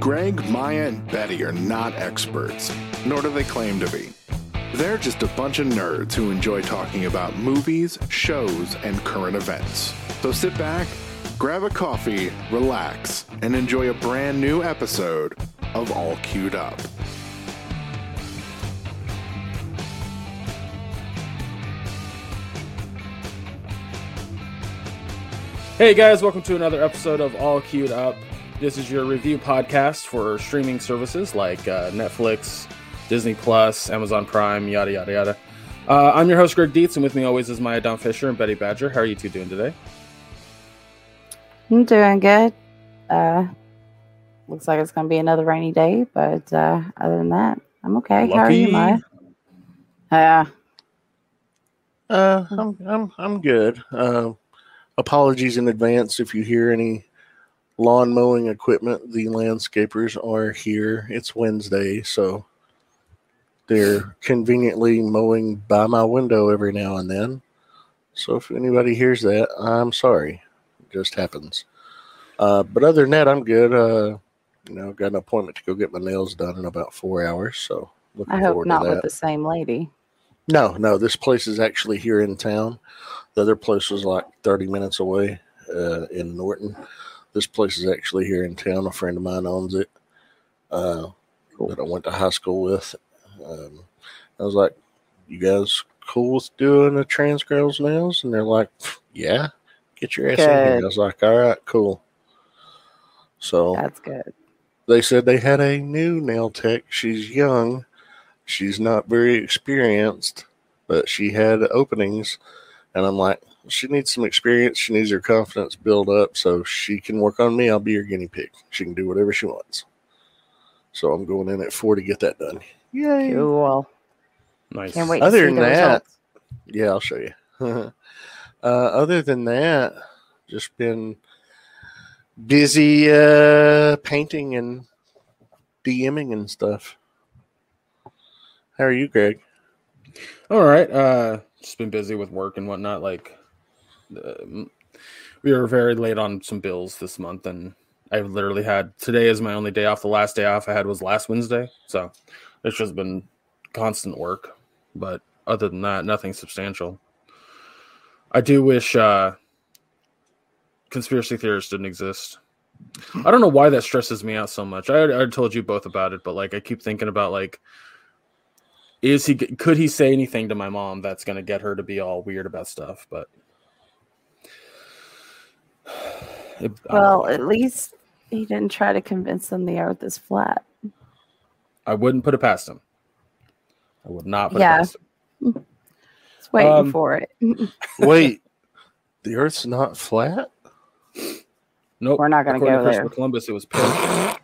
Greg, Maya, and Betty are not experts, nor do they claim to be. They're just a bunch of nerds who enjoy talking about movies, shows, and current events. So sit back, grab a coffee, relax, and enjoy a brand new episode of All Cued Up. Hey guys, welcome to another episode of All Cued Up. This is your review podcast for streaming services like Netflix, Disney+, Amazon Prime, yada, yada, yada. I'm your host, Greg Dietz, and with me always is Maya Don Fisher and Betty Badger. How are you two doing today? I'm doing good. Looks like it's going to be another rainy day, but other than that, I'm okay. Lucky. How are you, Maya? I'm good. Apologies in advance if you hear any lawn mowing equipment. The landscapers are here. It's Wednesday, so they're conveniently mowing by my window every now and then. So if anybody hears that, I'm sorry. It just happens. But other than that, I'm good. Got an appointment to go get my nails done in about 4 hours. So looking forward to that. I hope not with the same lady. No. This place is actually here in town. The other place was like 30 minutes away in Norton. This place is actually here in town. A friend of mine owns it that I went to high school with. I was like, you guys cool with doing a trans girl's nails? And they're like, yeah, get your ass in here. I was like, all right, cool. So that's good. They said they had a new nail tech. She's young. She's not very experienced, but she had openings. And I'm like, she needs some experience. She needs her confidence built up so she can work on me. I'll be her guinea pig. She can do whatever she wants. So I'm going in at 4 to get that done. Yay. Cool. Nice. Can't wait other to see than that, results. Yeah, I'll show you. Other than that, just been busy painting and DMing and stuff. How are you, Greg? All right. Just been busy with work and whatnot. We were very late on some bills this month, and I literally had today is my only day off. The last day off I had was last Wednesday, so it's just been constant work. But other than that, nothing substantial. I do wish conspiracy theorists didn't exist. I don't know why that stresses me out so much. I told you both about it, but I keep thinking about could he say anything to my mom that's going to get her to be all weird about stuff? But at least he didn't try to convince them the earth is flat. I wouldn't put it past him. I would not put it past him. It's waiting for it. Wait, the earth's not flat? Nope. We're not going to go there. Columbus, it was perfect.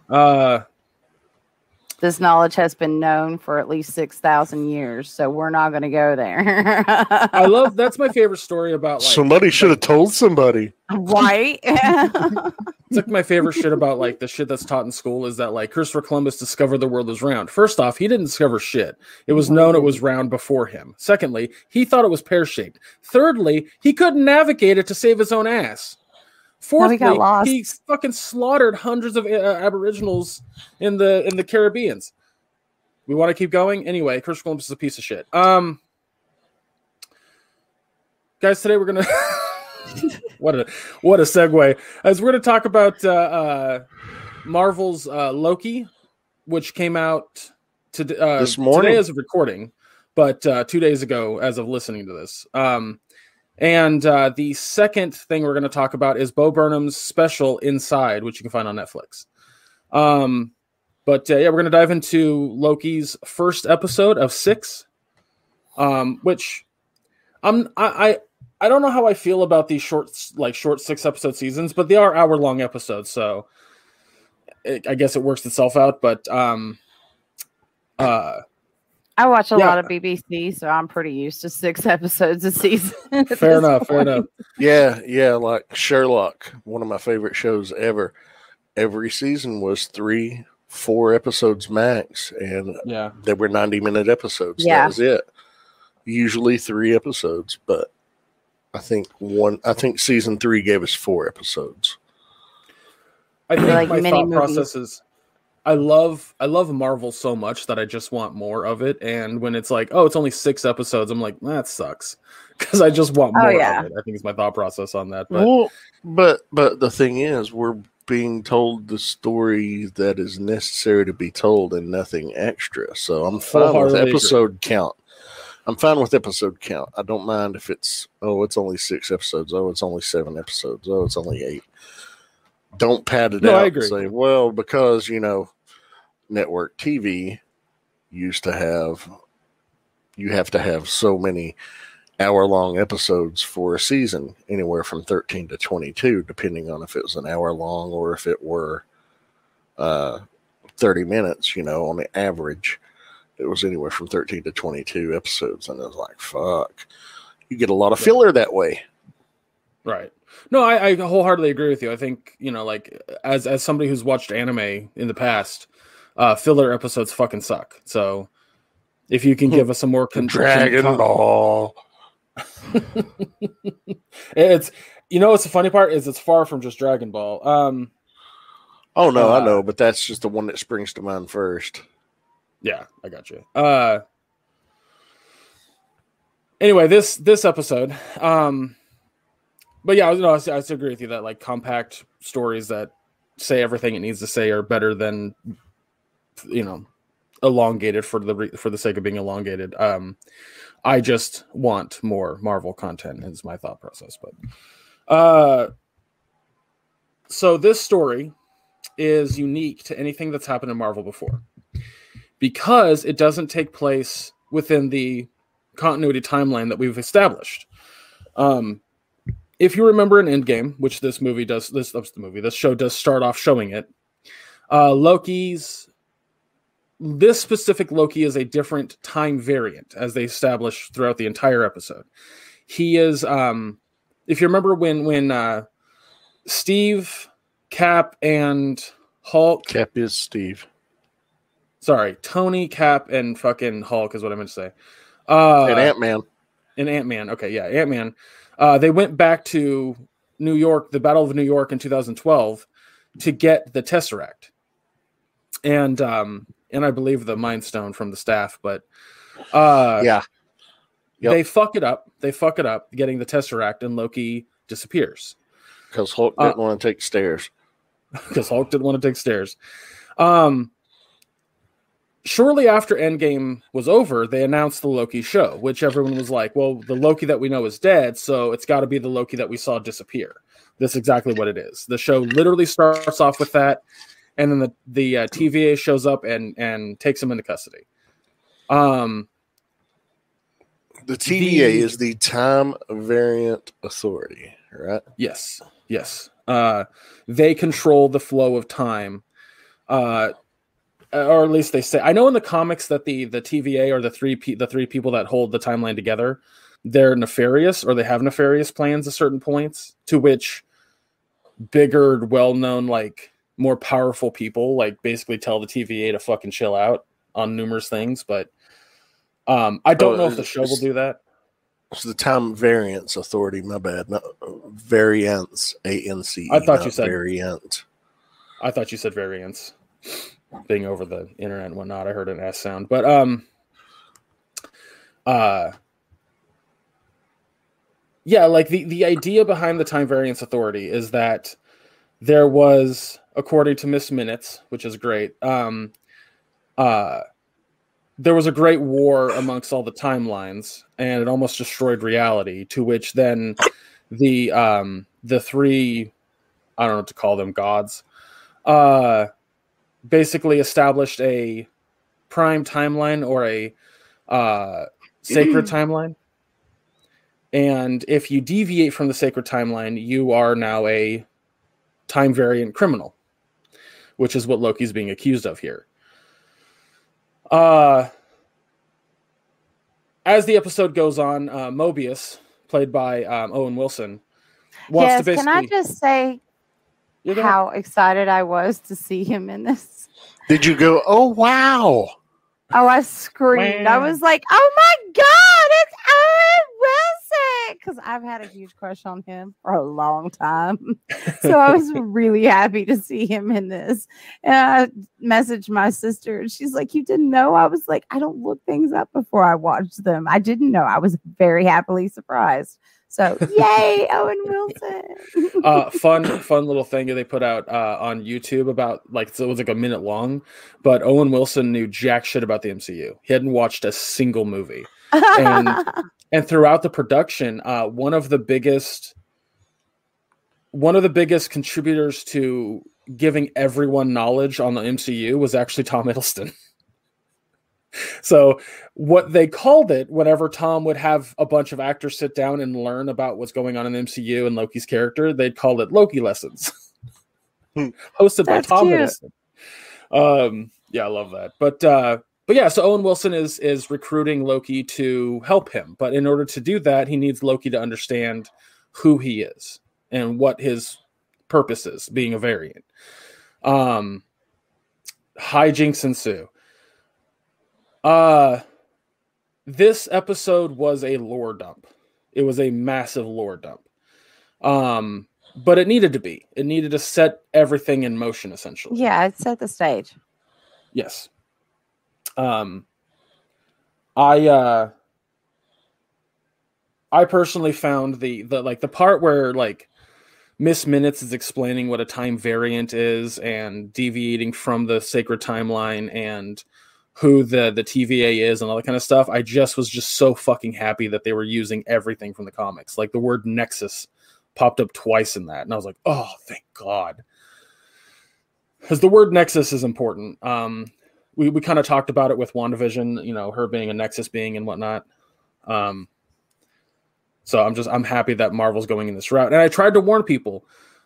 This knowledge has been known for at least 6,000 years, so we're not going to go there. I love that's my favorite story about somebody should have told somebody, right? It's my favorite shit about the shit that's taught in school is that Christopher Columbus discovered the world was round. First off, he didn't discover shit. It was known it was round before him. Secondly, he thought it was pear-shaped. Thirdly, he couldn't navigate it to save his own ass. Fourthly, he fucking slaughtered hundreds of aboriginals in the Caribbeans. We want to keep going? Anyway, Christopher Columbus is a piece of shit. Guys, today we're going to... What a segue. As we're going to talk about Marvel's Loki, which came out this morning. Today as of recording, but 2 days ago as of listening to this. And the second thing we're going to talk about is Bo Burnham's special Inside, which you can find on Netflix. We're going to dive into Loki's first episode of 6, which I don't know how I feel about these short 6-episode seasons, but they are hour-long episodes, so I guess it works itself out. But I watch a lot of BBC, so I'm pretty used to 6 episodes a season. Fair enough. Yeah, like Sherlock, one of my favorite shows ever. Every season was 3-4 episodes max, and they were 90-minute episodes. Yeah. That was it. Usually 3 episodes, but I think season 3 gave us 4 episodes. I think my thought process is I love Marvel so much that I just want more of it. And when it's like, oh, it's only 6 episodes, I'm like, that sucks, because I just want more of it. I think it's my thought process on that. But well, but the thing is, we're being told the story that is necessary to be told and nothing extra. So I'm fine with episode count. I'm fine with episode count. I don't mind if it's, oh, it's only 6 episodes. Oh, it's only 7 episodes. Oh, it's only 8. Don't pad it out and say, well, because, you know, network TV used to have, you have to have so many hour-long episodes for a season, anywhere from 13 to 22, depending on if it was an hour long or if it were 30 minutes, you know, on the average. It was anywhere from 13 to 22 episodes, and I was like, fuck. You get a lot of filler that way. Right. No, I wholeheartedly agree with you. I think, you know, like, as somebody who's watched anime in the past, filler episodes fucking suck. So if you can give us some more... Dragon Ball... It's, you know, what's the funny part is it's far from just Dragon Ball. Oh no, I know, but that's just the one that springs to mind first. Yeah, I got you. Anyway, this episode. But yeah, no, I still agree with you that like compact stories that say everything it needs to say are better than, you know, elongated for the sake of being elongated. I just want more Marvel content is my thought process. But so this story is unique to anything that's happened in Marvel before, because it doesn't take place within the continuity timeline that we've established. If you remember in Endgame, which this show does start off showing it, this specific Loki is a different time variant, as they establish throughout the entire episode. He is, if you remember when Steve, Cap, and Hulk... Cap is Steve. Sorry, Tony, Cap, and fucking Hulk is what I meant to say. And Ant-Man. And Ant-Man, okay, yeah, Ant-Man. They went back to New York, the Battle of New York in 2012, to get the Tesseract. And I believe the Mind Stone from the staff, but yeah, yep. They fuck it up. They fuck it up, getting the Tesseract, and Loki disappears because Hulk didn't want to take stairs. Because Hulk didn't want to take stairs. Shortly after Endgame was over, they announced the Loki show, which everyone was like, "Well, the Loki that we know is dead, so it's got to be the Loki that we saw disappear." That's exactly what it is. The show literally starts off with that. And then the TVA shows up and takes him into custody. The TVA is the Time Variance Authority, right? Yes, yes. They control the flow of time, or at least they say. I know in the comics that the TVA are the three people that hold the timeline together. They're nefarious, or they have nefarious plans at certain points, to which bigger, well-known, like, more powerful people like basically tell the TVA to fucking chill out on numerous things, but I don't know if the show will do that. It's the Time Variance Authority. My bad. Not variance. A-N-C. I thought you said variance. Being over the internet and whatnot, I heard an S sound, but yeah, like the idea behind the Time Variance Authority is that there was, according to Miss Minutes, which is great, there was a great war amongst all the timelines, and it almost destroyed reality, to which then the three, I don't know what to call them, gods, basically established a prime timeline or a sacred timeline. And if you deviate from the sacred timeline, you are now a time variant criminal, which is what Loki's being accused of here. As the episode goes on, Mobius, played by Owen Wilson, wants to basically... Can I just say how excited I was to see him in this? Did you go, oh, wow? Oh, I screamed. Wow. I was like, oh, my God, it's Owen Wilson! because I've had a huge crush on him for a long time. So I was really happy to see him in this. And I messaged my sister and she's like, you didn't know? I was like, I don't look things up before I watch them. I didn't know. I was very happily surprised. So yay, Owen Wilson. Fun little thing they put out on YouTube about, like, so it was like a minute long, but Owen Wilson knew jack shit about the MCU. He hadn't watched a single movie. And throughout the production, one of the biggest contributors to giving everyone knowledge on the MCU was actually Tom Hiddleston. So what they called it, whenever Tom would have a bunch of actors sit down and learn about what's going on in the MCU and Loki's character, they'd call it Loki Lessons, hosted by Tom Hiddleston. Yeah, I love that. But yeah, so Owen Wilson is recruiting Loki to help him. But in order to do that, he needs Loki to understand who he is and what his purpose is, being a variant. Hijinks ensue. This episode was a lore dump. It was a massive lore dump. But it needed to be. It needed to set everything in motion, essentially. Yeah, it set the stage. Yes. I personally found the part where, like, Miss Minutes is explaining what a time variant is and deviating from the sacred timeline and who the TVA is and all that kind of stuff. I was just so fucking happy that they were using everything from the comics. Like, the word Nexus popped up twice in that. And I was like, oh, thank God. Because the word Nexus is important. We kind of talked about it with WandaVision, you know, her being a Nexus being and whatnot. So I'm happy that Marvel's going in this route. And I tried to warn people,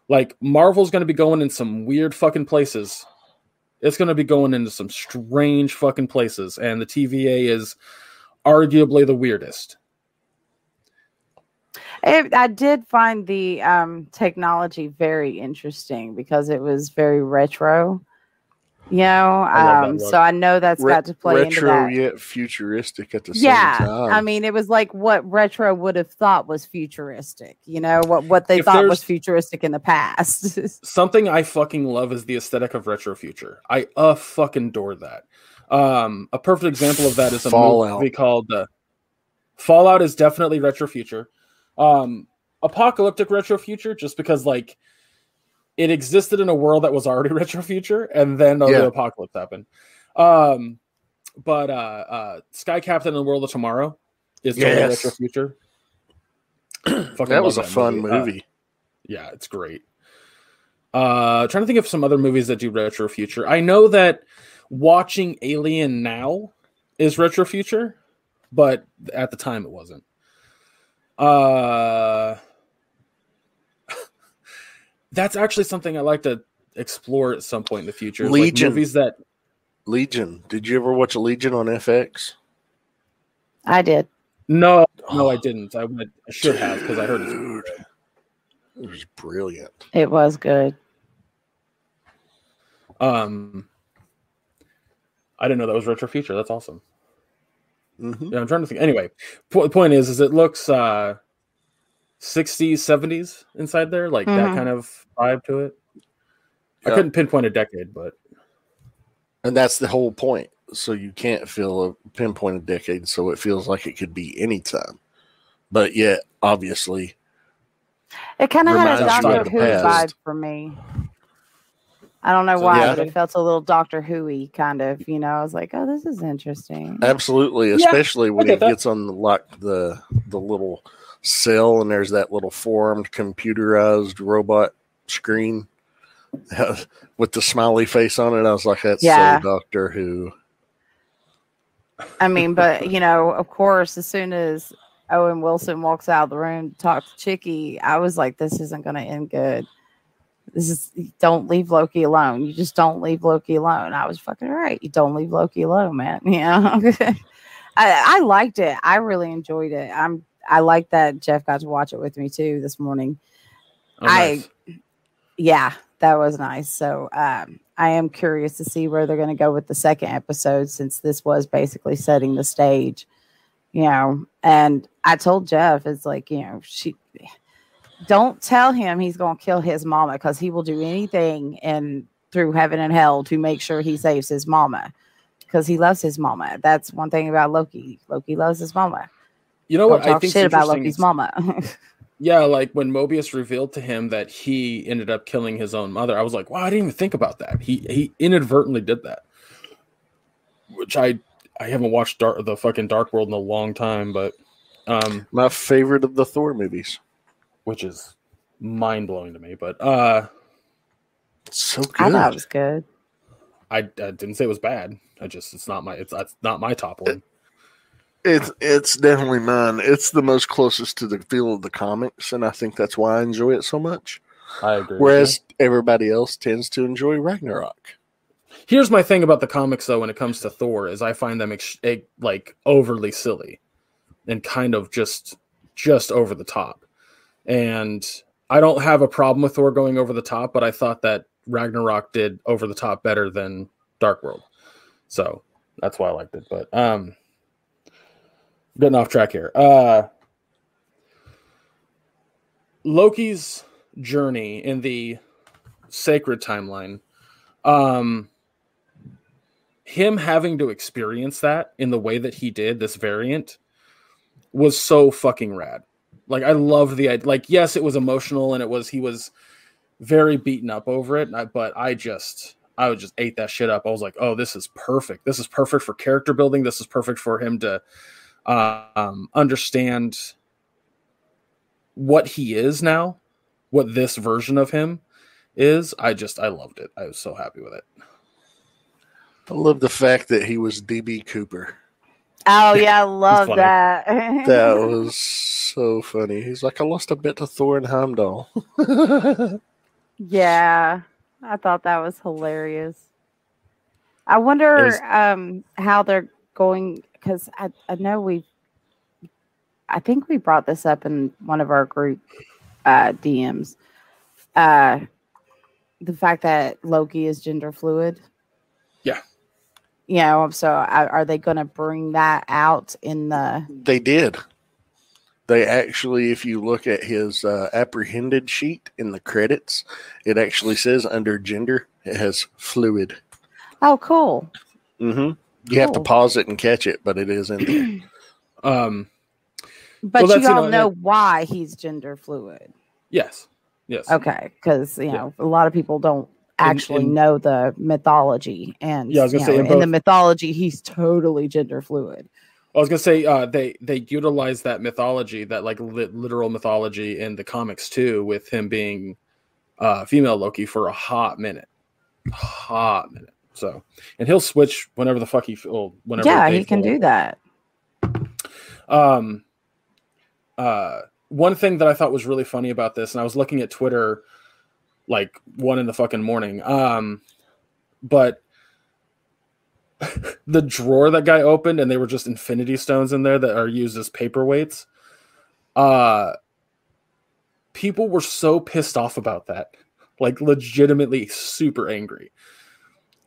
like, Marvel's going to be going in some weird fucking places. It's going to be going into some strange fucking places, and the TVA is arguably the weirdest. I did find the technology very interesting because it was very retro. You know, so I know that's got to play into that. Retro yet futuristic at the same time. I mean, it was like what retro would have thought was futuristic. You know, what they thought was futuristic in the past. Something I fucking love is the aesthetic of retro future. I fucking adore that. A perfect example of that is a movie called Fallout. Is definitely retro future. Apocalyptic retro future, just because, like, it existed in a world that was already retro future, and then the apocalypse happened. Sky Captain and the World of Tomorrow is totally retro future. That was a fun movie. Yeah, it's great. Trying to think of some other movies that do retro future. I know that watching Alien now is retro future, but at the time it wasn't. That's actually something I like to explore at some point in the future. Legion. Like movies that... Legion. Did you ever watch Legion on FX? I did. No, I didn't. I should have, because I heard it's good. It was brilliant. It was good. I didn't know that was retro future. That's awesome. Mm-hmm. Yeah, I'm trying to think. Anyway, the point is it looks... 60s, 70s inside there, like that kind of vibe to it. Yeah. I couldn't pinpoint a decade, but... And that's the whole point. So you can't pinpoint a decade, so it feels like it could be any time. But yet, obviously... It kind of had a Doctor Who vibe for me. I don't know why, but it felt a little Doctor Who-y, kind of. You know, I was like, oh, this is interesting. Absolutely, especially when it gets on the little... cell, and there's that little formed computerized robot screen with the smiley face on it. I was like, that's so Doctor Who. I mean, but you know, of course, as soon as Owen Wilson walks out of the room to talk to Chicky, I was like, this isn't going to end good. Don't leave Loki alone. You just don't leave Loki alone. I was fucking right. You don't leave Loki alone, man. Yeah. You know? I liked it. I really enjoyed it. I like that Jeff got to watch it with me too this morning. Oh, nice. That was nice. So I am curious to see where they're going to go with the second episode, since this was basically setting the stage, you know, and I told Jeff, it's like, you know, she don't tell him he's going to kill his mama, because he will do anything and through heaven and hell to make sure he saves his mama, because he loves his mama. That's one thing about Loki. Loki loves his mama. You know what? I think shit about Loki's mama. Yeah, like when Mobius revealed to him that he ended up killing his own mother, I was like, wow, I didn't even think about that. He inadvertently did that, which I haven't watched the fucking Dark World in a long time, but my favorite of the Thor movies, which is mind blowing to me, but so good. I thought it was good. I didn't say it was bad. I just it's not my top one. It's definitely mine. It's the most closest to the feel of the comics, and I think that's why I enjoy it so much. I agree. Whereas everybody else tends to enjoy Ragnarok. Here's my thing about the comics, though, when it comes to Thor, is I find them like overly silly and kind of just over the top. And I don't have a problem with Thor going over the top, but I thought that Ragnarok did over the top better than Dark World. So that's why I liked it. But getting off track here. Loki's journey in the sacred timeline, him having to experience that in the way that he did, this variant, was so fucking rad. Like, I love the idea. Like, yes, it was emotional, and he was very beaten up over it, but I just ate that shit up. I was like, oh, this is perfect. This is perfect for character building. This is perfect for him to understand what he is now, what this version of him is. I loved it. I was so happy with it. I love the fact that he was DB Cooper. Oh yeah, I love that. That was so funny. He's like, I lost a bit to Thor and Heimdall. Yeah, I thought that was hilarious. I wonder how they're going, because I know I think we brought this up in one of our group DMs. The fact that Loki is gender fluid. Yeah. You know, so are they going to bring that out in the... They did. They actually, if you look at his apprehended sheet in the credits, it actually says under gender, it has fluid. Oh, cool. Mm-hmm. You have to pause it and catch it, but it is in there. But well, you all know why he's gender fluid. Yes. Yes. Okay, because, you know, a lot of people don't actually know the mythology, and in the mythology he's totally gender fluid. I was gonna say they utilize that mythology, that like literal mythology in the comics too, with him being female Loki for a hot minute. So, and he'll switch whenever the fuck he feels. He can do that. One thing that I thought was really funny about this, and I was looking at Twitter like 1 in the fucking morning. But the drawer that guy opened, and they were just infinity stones in there that are used as paperweights. People were so pissed off about that, like legitimately super angry.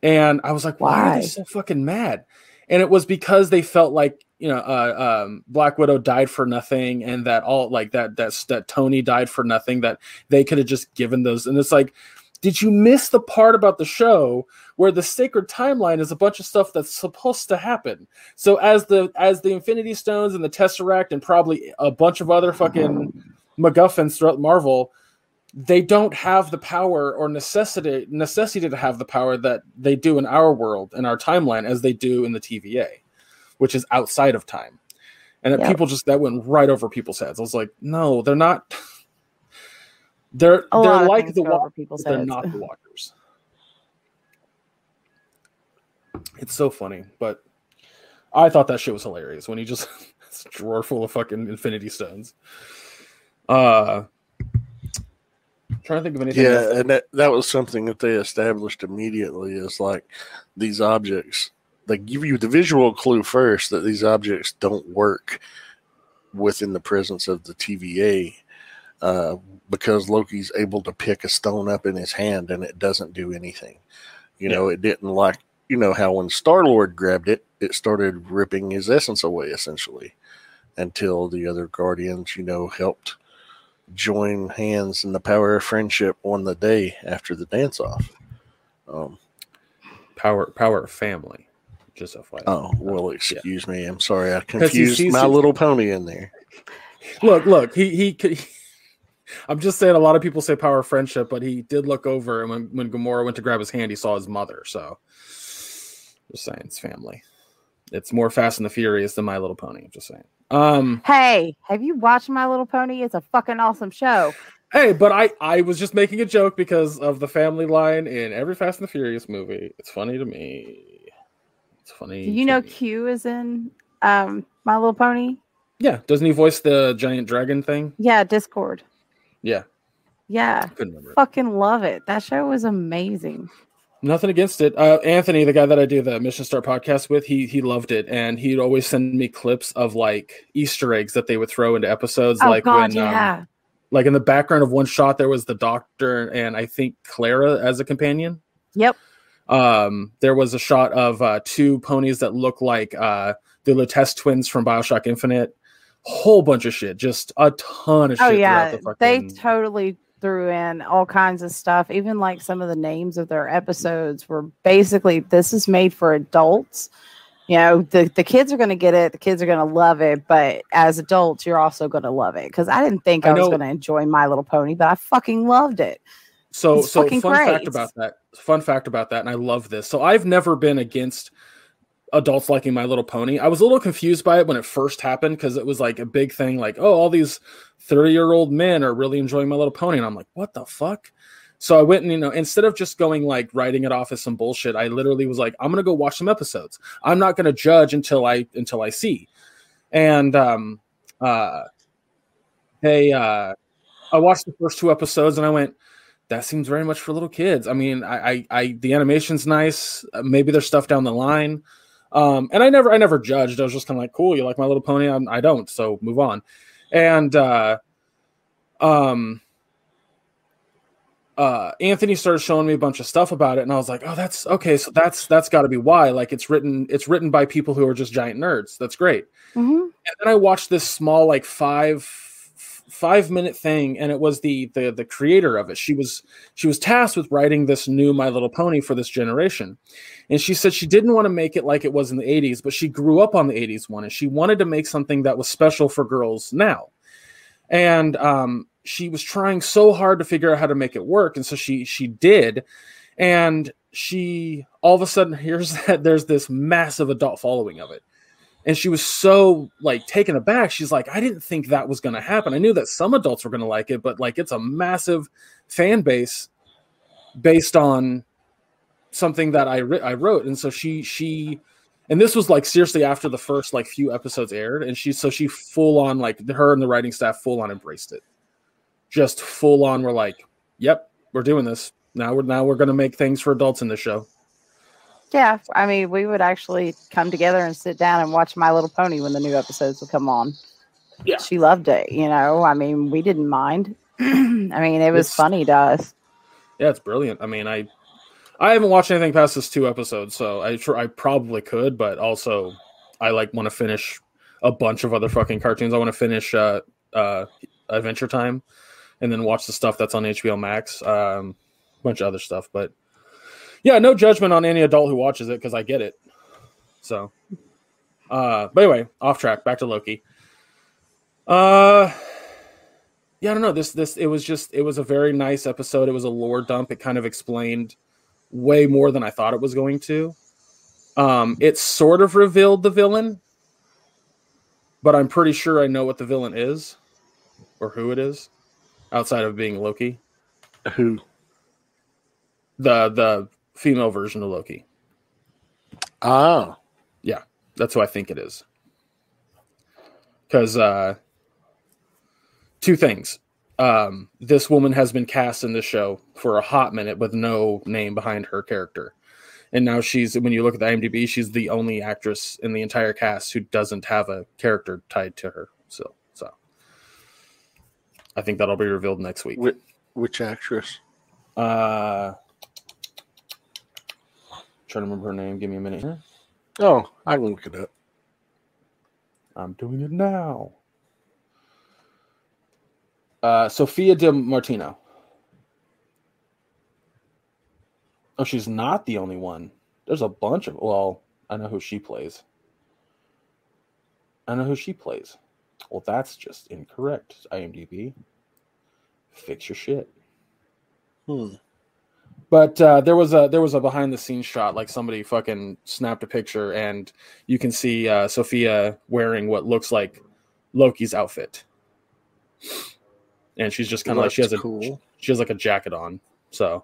And I was like, why are they so fucking mad? And it was because they felt like, you know, Black Widow died for nothing, and that all like that Tony died for nothing, that they could have just given those. And it's like, did you miss the part about the show where the sacred timeline is a bunch of stuff that's supposed to happen? So as the Infinity Stones and the Tesseract and probably a bunch of other fucking MacGuffins throughout Marvel, they don't have the power or necessity to have the power that they do in our world and our timeline as they do in the TVA, which is outside of time. And that people that went right over people's heads. I was like, no, they're not. They're like the walkers. They're not the walkers. It's so funny, but I thought that shit was hilarious when he just it's a drawer full of fucking infinity stones. Trying to think of anything else. And that was something that they established immediately, is like these objects, they give you the visual clue first that these objects don't work within the presence of the TVA, because Loki's able to pick a stone up in his hand and it doesn't do anything. You know, it didn't, like, you know how when Star-Lord grabbed it, it started ripping his essence away essentially. until the other Guardians, helped join hands in the power of friendship on the day after the dance-off. Power of family. Just FYI. Oh, well, excuse me. I'm sorry. I confused My Little Pony in there. Look. He could. I'm just saying. A lot of people say power of friendship, but he did look over, and when Gamora went to grab his hand, he saw his mother. So, just saying, it's family. It's more Fast and the Furious than My Little Pony. I'm just saying. Hey, have you watched My Little Pony? It's a fucking awesome show. Hey, but I was just making a joke because of the family line in every Fast and the Furious movie. It's funny to me. It's funny. Do you know Q is in My Little Pony? Yeah. Doesn't he voice the giant dragon thing? Yeah, Discord. Yeah. I couldn't remember. Fucking love it. That show was amazing. Nothing against it. Anthony, the guy that I do the Mission Start podcast with, he loved it. And he'd always send me clips of like Easter eggs that they would throw into episodes. Oh, like God, when, yeah. Like in the background of one shot, there was the Doctor and I think Clara as a companion. Yep. There was a shot of two ponies that look like the Lutèce twins from Bioshock Infinite. Whole bunch of shit. Just a ton of shit. Oh, yeah. They totally threw in all kinds of stuff. Even like some of the names of their episodes were basically, this is made for adults. The kids are going to get it. The kids are going to love it. But as adults, you're also going to love it. Because I didn't think I was going to enjoy My Little Pony, but I fucking loved it. So fun fact about that, and I love this. So I've never been against adults liking My Little Pony. I was a little confused by it when it first happened because it was like a big thing, like, oh, all these 30-year-old men are really enjoying My Little Pony. And I'm like, what the fuck? So I went and, instead of just going like writing it off as some bullshit, I literally was like, I'm going to go watch some episodes. I'm not going to judge until I see. And I watched the first two episodes and I went, that seems very much for little kids. I mean, I the animation's nice. Maybe there's stuff down the line. And I never judged. I was just kind of like, cool, you like My Little Pony? I don't, so move on. And Anthony started showing me a bunch of stuff about it, and I was like, oh, that's okay. So that's got to be why. Like, it's written by people who are just giant nerds. That's great. Mm-hmm. And then I watched this small, like, five-minute thing, and it was the creator of it. She was tasked with writing this new My Little Pony for this generation, and she said she didn't want to make it like it was in the 80s, but she grew up on the 80s one, and she wanted to make something that was special for girls now. And she was trying so hard to figure out how to make it work, and so she did, and she all of a sudden hears that there's this massive adult following of it. And she was so, like, taken aback. She's like, I didn't think that was going to happen. I knew that some adults were going to like it, but, like, it's a massive fan base based on something that I wrote. And so she and this was, like, seriously after the first, like, few episodes aired. And she full on, like, her and the writing staff full on embraced it. Just full on were like, yep, we're doing this. Now we're going to make things for adults in this show. Yeah, I mean, we would actually come together and sit down and watch My Little Pony when the new episodes would come on. Yeah. She loved it, I mean, we didn't mind. I mean, it was funny to us. Yeah, it's brilliant. I mean, I haven't watched anything past this two episodes, so I probably could, but also I, like, want to finish a bunch of other fucking cartoons. I want to finish Adventure Time and then watch the stuff that's on HBO Max, a bunch of other stuff, but... Yeah, no judgment on any adult who watches it because I get it. So, but anyway, off track. Back to Loki. Yeah, I don't know. It was a very nice episode. It was a lore dump. It kind of explained way more than I thought it was going to. It sort of revealed the villain, but I'm pretty sure I know what the villain is or who it is, outside of being Loki. Who? The female version of Loki. Oh. Yeah, that's who I think it is. Because two things. This woman has been cast in the show for a hot minute with no name behind her character. And now when you look at the IMDb, she's the only actress in the entire cast who doesn't have a character tied to her. So I think that'll be revealed next week. Which actress? Trying to remember her name. Give me a minute here. Oh, I can look it up. I'm doing it now. Sophia DiMartino. Oh, she's not the only one. There's a bunch of... Well, I know who she plays. Well, that's just incorrect, IMDb. Fix your shit. But there was a behind-the-scenes shot, like somebody fucking snapped a picture, and you can see Sophia wearing what looks like Loki's outfit. And she's just kind of like, she has like a jacket on. So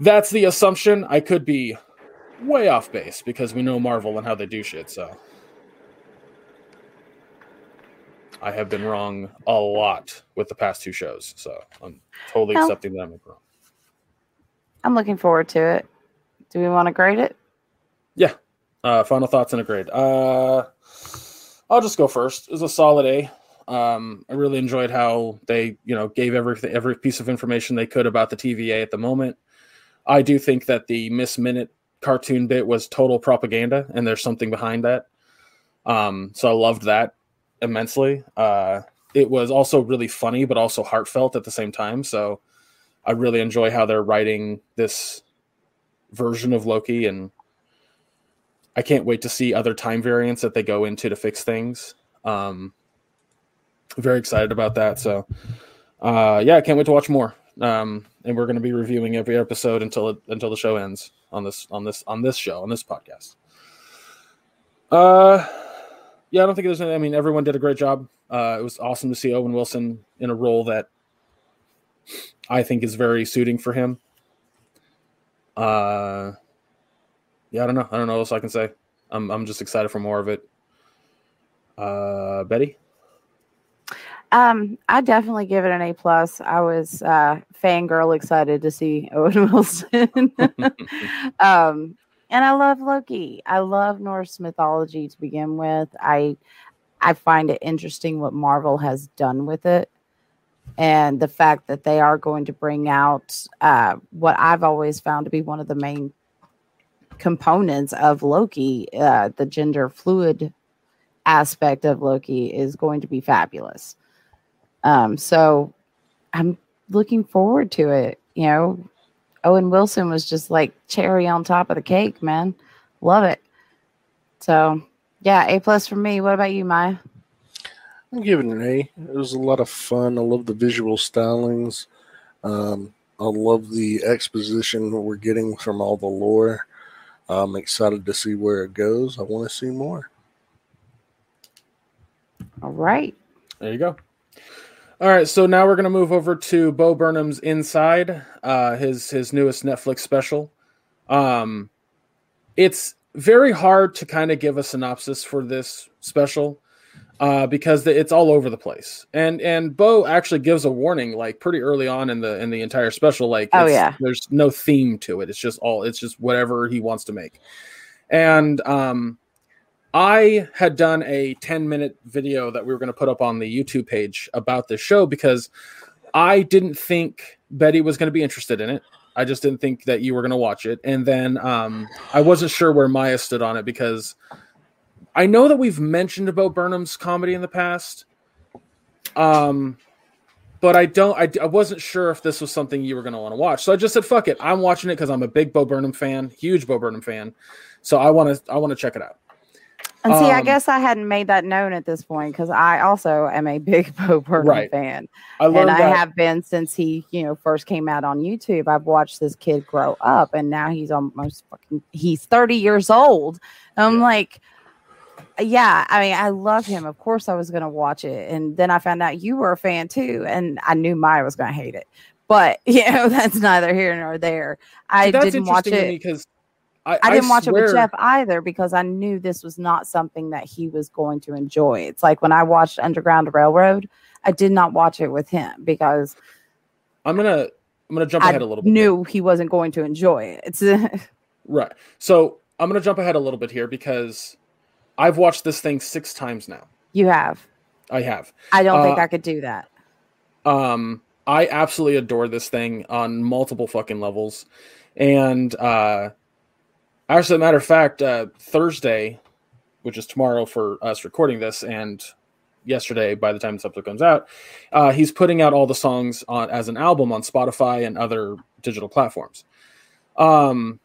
that's the assumption. I could be way off base because we know Marvel and how they do shit. So I have been wrong a lot with the past two shows. So I'm totally accepting that I'm wrong. I'm looking forward to it. Do we want to grade it? Yeah. Final thoughts and a grade. I'll just go first. It was a solid A. I really enjoyed how they, gave every piece of information they could about the TVA at the moment. I do think that the Miss Minute cartoon bit was total propaganda, and there's something behind that. So I loved that immensely. It was also really funny, but also heartfelt at the same time. So I really enjoy how they're writing this version of Loki, and I can't wait to see other time variants that they go into to fix things. Very excited about that. So, yeah, I can't wait to watch more. And we're going to be reviewing every episode until the show ends on this podcast. Yeah, I don't think there's any, everyone did a great job. It was awesome to see Owen Wilson in a role that I think is very suiting for him. Yeah, I don't know what else I can say. I'm just excited for more of it. Betty? I definitely give it an A+. I was fangirl excited to see Owen Wilson. And I love Loki. I love Norse mythology to begin with. I find it interesting what Marvel has done with it. And the fact that they are going to bring out what I've always found to be one of the main components of Loki, the gender fluid aspect of Loki, is going to be fabulous. So I'm looking forward to it. Owen Wilson was just like cherry on top of the cake, man. Love it. So yeah, A+ for me. What about you, Maya? I'm giving it an A. It was a lot of fun. I love the visual stylings. I love the exposition we're getting from all the lore. I'm excited to see where it goes. I want to see more. All right. There you go. All right, so now we're going to move over to Bo Burnham's Inside, his newest Netflix special. It's very hard to kind of give a synopsis for this special because it's all over the place. And Bo actually gives a warning like pretty early on in the entire special, like there's no theme to it. It's just whatever he wants to make. And I had done a 10-minute video that we were going to put up on the YouTube page about this show because I didn't think Betty was going to be interested in it. I just didn't think that you were going to watch it. And then I wasn't sure where Maya stood on it because I know that we've mentioned Bo Burnham's comedy in the past. But I wasn't sure if this was something you were going to want to watch. So I just said, fuck it. I'm watching it because I'm a big Bo Burnham fan, huge Bo Burnham fan. So I want to check it out. And see, I guess I hadn't made that known at this point because I also am a big Bo Burnham fan. I have been since he, first came out on YouTube. I've watched this kid grow up, and now he's almost he's 30 years old. I'm like, I love him. Of course I was going to watch it. And then I found out you were a fan too, and I knew Maya was going to hate it. But, that's neither here nor there. I didn't watch it with Jeff either because I knew this was not something that he was going to enjoy. It's like when I watched Underground Railroad, I did not watch it with him because I'm gonna jump ahead a little bit. Knew he wasn't going to enjoy it. It's right. So I'm gonna jump ahead a little bit here because I've watched this thing 6 times now. You have. I have. I don't think I could do that. I absolutely adore this thing on multiple fucking levels, and actually, as a matter of fact, Thursday, which is tomorrow for us recording this, and yesterday by the time this episode comes out, he's putting out all the songs on, as an album on Spotify and other digital platforms. This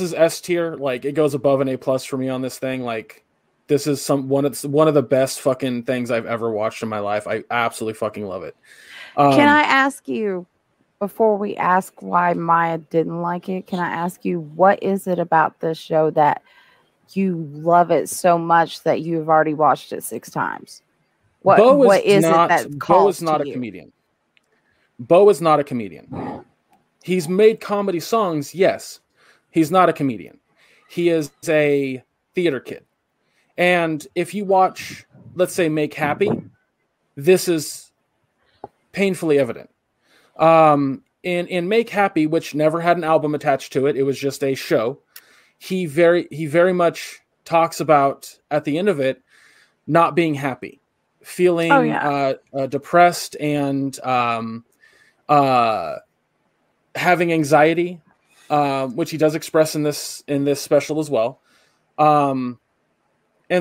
is S tier. Like, it goes above an A plus for me on this thing. Like, this is one of the best fucking things I've ever watched in my life. I absolutely fucking love it. Can I ask you, before we ask why Maya didn't like it, can I ask you, what is it about this show that you love it so much that you've already watched it 6 times? Bo is not a comedian. Bo is not a comedian. He's made comedy songs, yes. He's not a comedian. He is a theater kid. And if you watch, let's say, Make Happy, this is painfully evident. In Make Happy, which never had an album attached to it, it was just a show, he very much talks about, at the end of it, not being happy, feeling depressed and having anxiety, which he does express in this special as well. And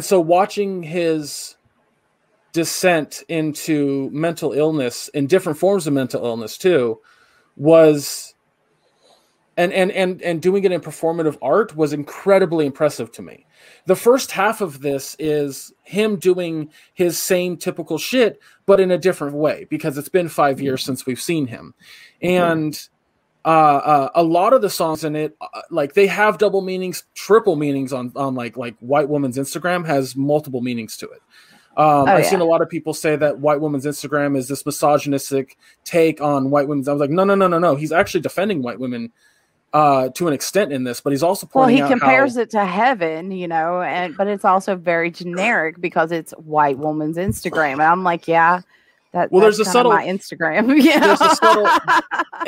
so watching his descent into mental illness and different forms of mental illness too was, and doing it in performative art was incredibly impressive to me. The first half of this is him doing his same typical shit, but in a different way, because it's been 5 years since we've seen him. And a lot of the songs in it, like, they have double meanings, triple meanings on like White Woman's Instagram has multiple meanings to it. I've seen a lot of people say that White Woman's Instagram is this misogynistic take on white women. I was like, no. He's actually defending white women to an extent in this, but he's also pointing out he compares it to heaven, but it's also very generic because it's White Woman's Instagram. And I'm like, yeah. There's a subtle Instagram,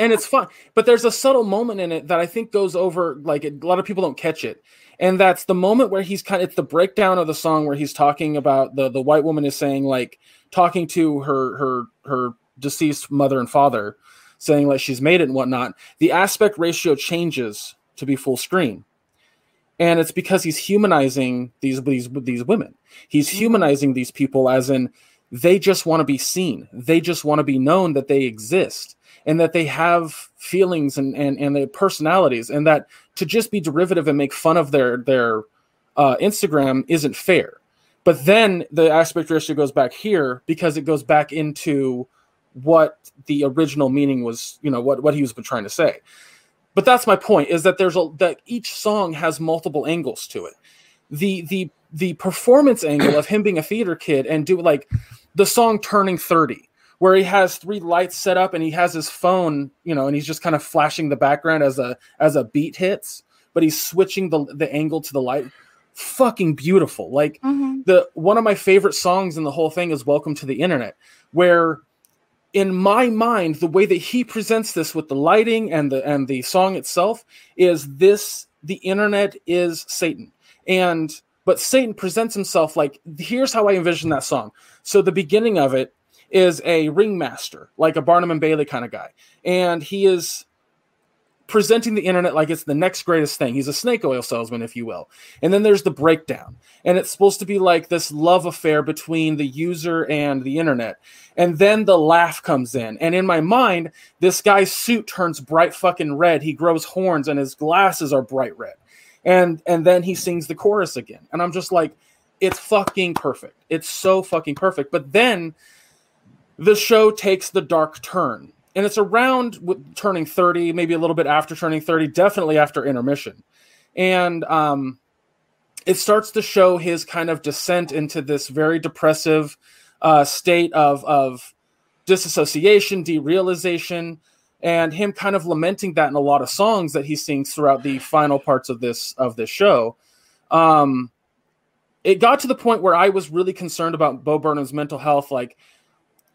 and it's fun. But there's a subtle moment in it that I think goes over, like, a lot of people don't catch it, and that's the moment where he's it's the breakdown of the song where he's talking about the white woman is saying, like, talking to her deceased mother and father, saying, like, she's made it and whatnot. The aspect ratio changes to be full screen. And it's because he's humanizing these women. He's humanizing these people, as in, they just want to be seen. They just want to be known that they exist and that they have feelings and their personalities, and that to just be derivative and make fun of their Instagram isn't fair. But then the aspect ratio goes back here because it goes back into what the original meaning was, what he was trying to say. But that's my point, is that that each song has multiple angles to it. The performance angle of him being a theater kid and do, like, the song Turning 30, where he has 3 lights set up and he has his phone, and he's just kind of flashing the background as a beat hits, but he's switching the angle to the light. Fucking beautiful. Like, one of my favorite songs in the whole thing is Welcome to the Internet, where, in my mind, the way that he presents this with the lighting and the song itself is this: the internet is Satan. But Satan presents himself like, here's how I envision that song. So the beginning of it is a ringmaster, like a Barnum and Bailey kind of guy. And he is presenting the internet like it's the next greatest thing. He's a snake oil salesman, if you will. And then there's the breakdown. And it's supposed to be like this love affair between the user and the internet. And then the laugh comes in. And in my mind, this guy's suit turns bright fucking red. He grows horns and his glasses are bright red. And then he sings the chorus again. And I'm just like, it's fucking perfect. It's so fucking perfect. But then the show takes the dark turn. And it's around Turning 30, maybe a little bit after Turning 30, definitely after intermission. And it starts to show his kind of descent into this very depressive state of disassociation, derealization, and him kind of lamenting that in a lot of songs that he sings throughout the final parts of this show. It got to the point where I was really concerned about Bo Burnham's mental health. Like,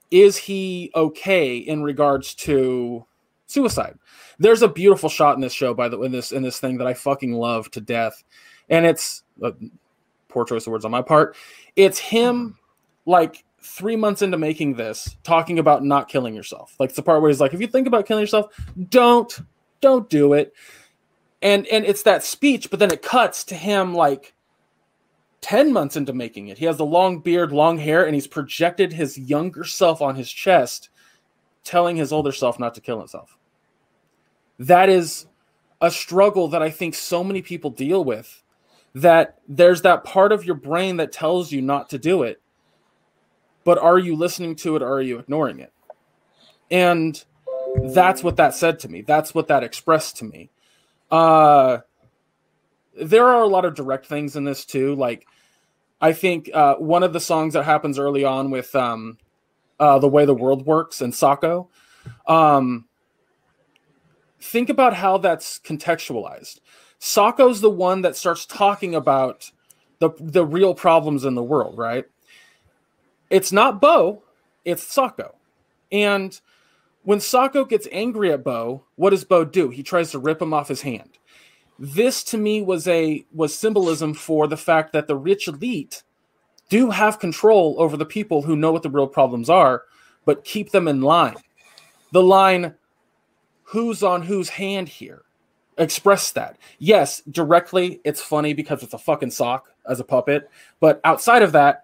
is he okay in regards to suicide? There's a beautiful shot in this show, by the way, in this thing that I fucking love to death. And it's poor choice of words on my part. It's him, like, 3 months into making this, talking about not killing yourself. Like, it's the part where he's like, if you think about killing yourself, don't do it. And it's that speech, but then it cuts to him like 10 months into making it. He has the long beard, long hair, and he's projected his younger self on his chest, telling his older self not to kill himself. That is a struggle that I think so many people deal with, that there's that part of your brain that tells you not to do it, but are you listening to it, or are you ignoring it? And that's what that said to me. That's what that expressed to me. There are a lot of direct things in this too. Like, I think one of the songs that happens early on with The Way the World Works and Socko, think about how that's contextualized. Socko's the one that starts talking about the real problems in the world, right? It's not Bo, it's Socko. And when Socko gets angry at Bo, what does Bo do? He tries to rip him off his hand. This, to me, was symbolism for the fact that the rich elite do have control over the people who know what the real problems are, but keep them in line. The line, who's on whose hand here, expressed that. Yes, directly, it's funny because it's a fucking sock as a puppet. But outside of that,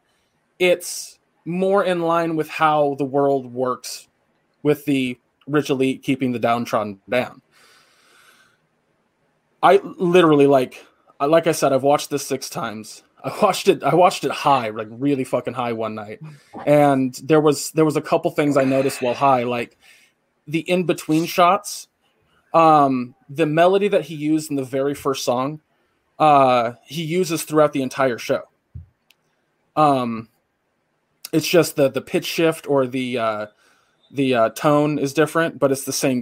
it's more in line with how the world works, with the rich elite keeping the downtrodden down. I literally, like I said, I've watched this 6 times. I watched it high, like really fucking high one night. And there was a couple things I noticed while high, like the in-between shots, the melody that he used in the very first song, he uses throughout the entire show. It's just the pitch shift, or the tone is different, but it's the same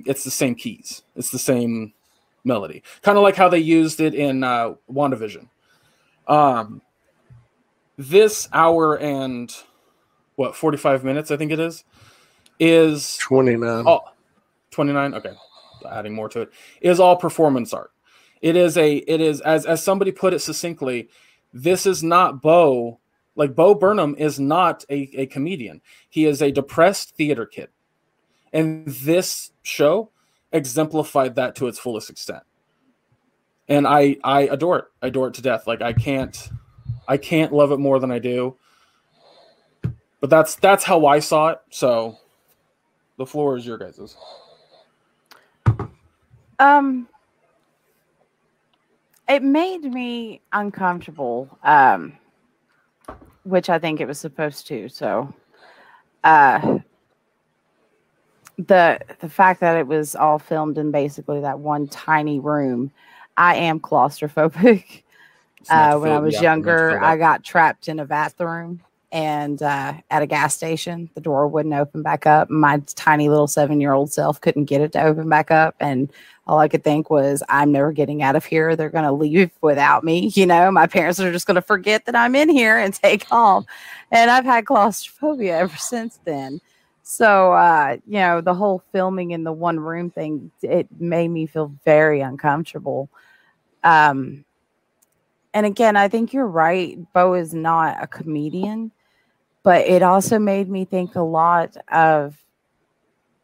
keys. It's the same melody. Kind of like how they used it in WandaVision. This hour and 45 minutes, I think it is 29. Oh, 29. Okay. Adding more to it, is all performance art. It is as somebody put it succinctly, this is not Bo. Like, Bo Burnham is not a comedian. He is a depressed theater kid. And this show exemplified that to its fullest extent. And I adore it. I adore it to death. Like, I can't love it more than I do. But that's how I saw it. So the floor is your guys's. It made me uncomfortable, which I think it was supposed to. So, the fact that it was all filmed in basically that one tiny room, I am claustrophobic. When I was younger, I got trapped in a bathroom and at a gas station. The door wouldn't open back up. My tiny little 7-year-old self couldn't get it to open back up. And all I could think was, I'm never getting out of here. They're going to leave without me. You know, my parents are just going to forget that I'm in here and take home. And I've had claustrophobia ever since then. So, you know, the whole filming in the one room thing, it made me feel very uncomfortable. And again, I think you're right. Bo is not a comedian. But it also made me think a lot of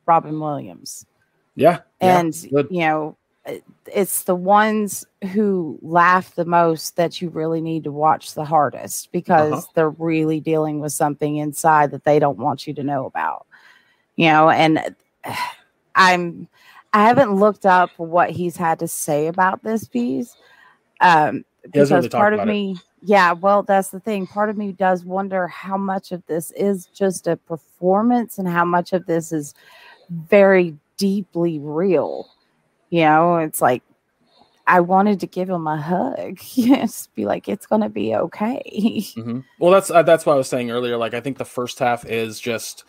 Robin Williams. Yeah. And, you know, it's the ones who laugh the most that you really need to watch the hardest, because they're really dealing with something inside that they don't want you to know about. You know, and I haven't looked up what he's had to say about this piece. Because really part of me... Yeah, well, that's the thing. Part of me does wonder how much of this is just a performance and how much of this is very deeply real. You know, it's like, I wanted to give him a hug. Just be like, it's going to be okay. Mm-hmm. Well, that's what I was saying earlier. Like, I think the first half is just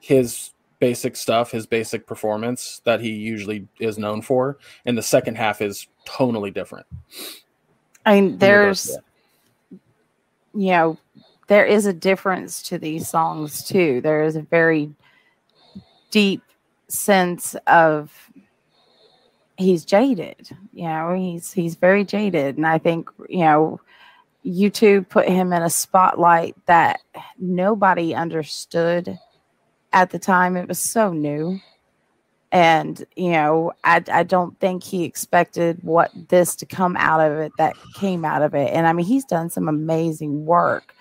his basic stuff, his basic performance that he usually is known for. And the second half is tonally different. I mean, there's... You know, there is a difference to these songs too. There is a very deep sense of he's jaded. You know, he's very jaded, and I think, you know, YouTube put him in a spotlight that nobody understood at the time. It was so new, And, you know, I don't think he expected what this to come out of it that came out of it. And I mean, he's done some amazing work,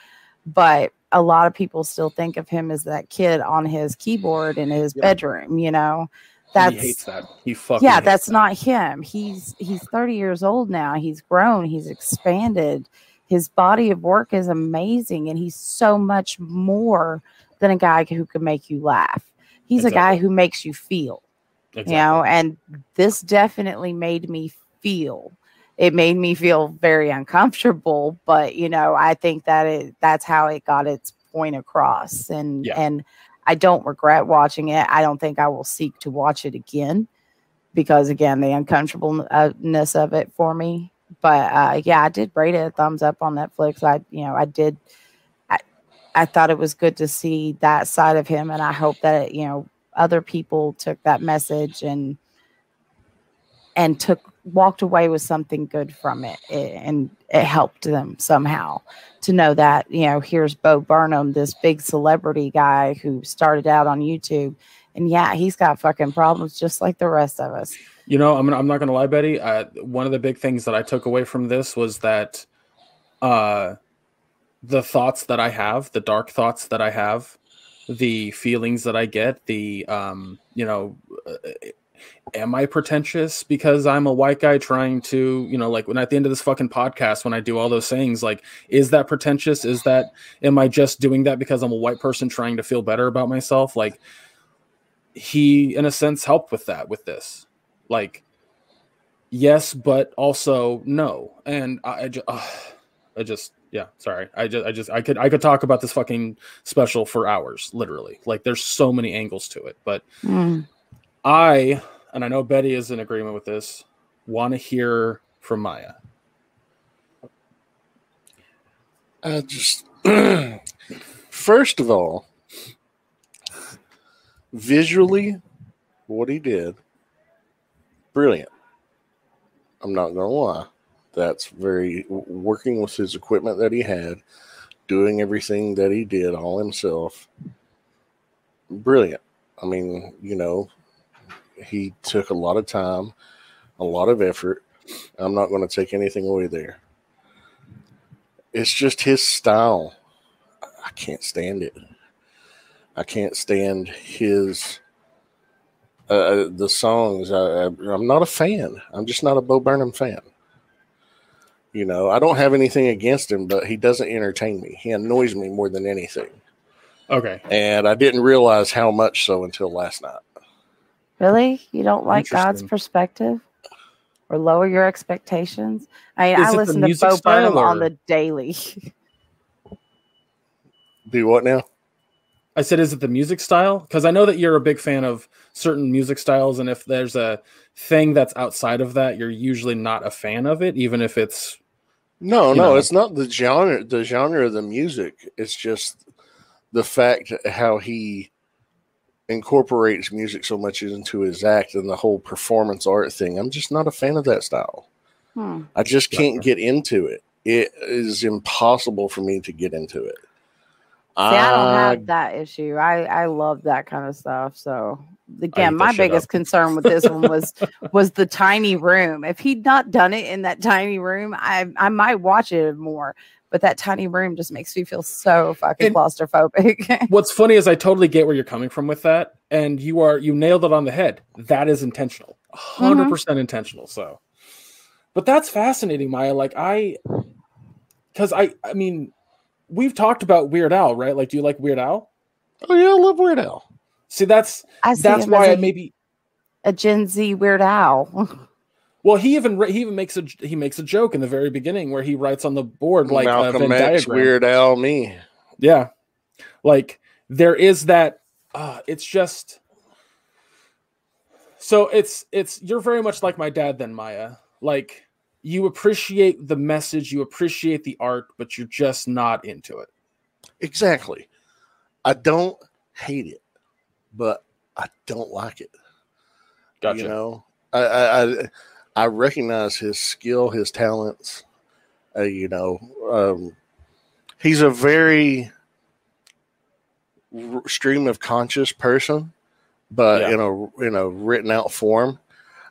but a lot of people still think of him as that kid on his keyboard in his bedroom, you know. That's, he hates that. He fucking hates that's that. Not him. He's 30 years old now. He's grown. He's expanded. His body of work is amazing, and he's so much more than a guy who can make you laugh. He's a guy who makes you feel. Exactly. You know, and this definitely made me feel. It made me feel very uncomfortable, but you know, I think that that's how it got its point across, and I don't regret watching it. I don't think I will seek to watch it again because, again, the uncomfortableness of it for me. But I did rate it a thumbs up on Netflix. I thought it was good to see that side of him, and I hope that other people took that message and walked away with something good from it, and it helped them somehow to know that, here's Bo Burnham, this big celebrity guy who started out on YouTube, and he's got fucking problems just like the rest of us. You know, I'm not going to lie, Betty. One of the big things that I took away from this was that the thoughts that I have, the dark thoughts that I have, the feelings that I get, the, am I pretentious because I'm a white guy trying to, when at the end of this fucking podcast, when I do all those sayings, like, is that pretentious? Am I just doing that because I'm a white person trying to feel better about myself? Like, he, in a sense, helped with that, with this. Like, yes, but also no. And I could talk about this fucking special for hours, literally. Like, there's so many angles to it, but I know Betty is in agreement with this, want to hear from Maya. First of all, visually, what he did, brilliant. I'm not going to lie. That's very, working with his equipment that he had, doing everything that he did all himself, brilliant. I mean, he took a lot of time, a lot of effort. I'm not going to take anything away there. It's just his style. I can't stand it. I can't stand his the songs. I'm not a fan. I'm just not a Bo Burnham fan. I don't have anything against him, but he doesn't entertain me. He annoys me more than anything. Okay. And I didn't realize how much so until last night. Really? You don't like God's perspective or lower your expectations? I mean, I listen to Bo Burnham on the daily. Do what now? I said, is it the music style? Because I know that you're a big fan of certain music styles, and if there's a thing that's outside of that, you're usually not a fan of it, even if it's... No, it's not the genre. The genre of the music. It's just the fact how he incorporates music so much into his act and the whole performance art thing. I'm just not a fan of that style. I just can't get into it. It is impossible for me to get into it. I don't have that issue. I love that kind of stuff. So again, my biggest concern with this one was the tiny room. If he'd not done it in that tiny room, I might watch it more. But that tiny room just makes me feel so fucking claustrophobic. What's funny is I totally get where you're coming from with that. And you nailed it on the head. That is intentional. 100% intentional. So, but that's fascinating, Maya. Like I mean, we've talked about Weird Al, right? Like, do you like Weird Al? Oh yeah. I love Weird Al. See, that's why I maybe a Gen Z Weird Al. Well, he even makes a joke in the very beginning where he writes on the board like Malcolm Venn X, diagram. Weird Al, me. Yeah, like there is that. It's just so it's you're very much like my dad then, Maya. Like you appreciate the message, you appreciate the art, but you're just not into it. Exactly. I don't hate it, but I don't like it. Gotcha. I recognize his skill, his talents. He's a very stream of conscious person, but in a written out form,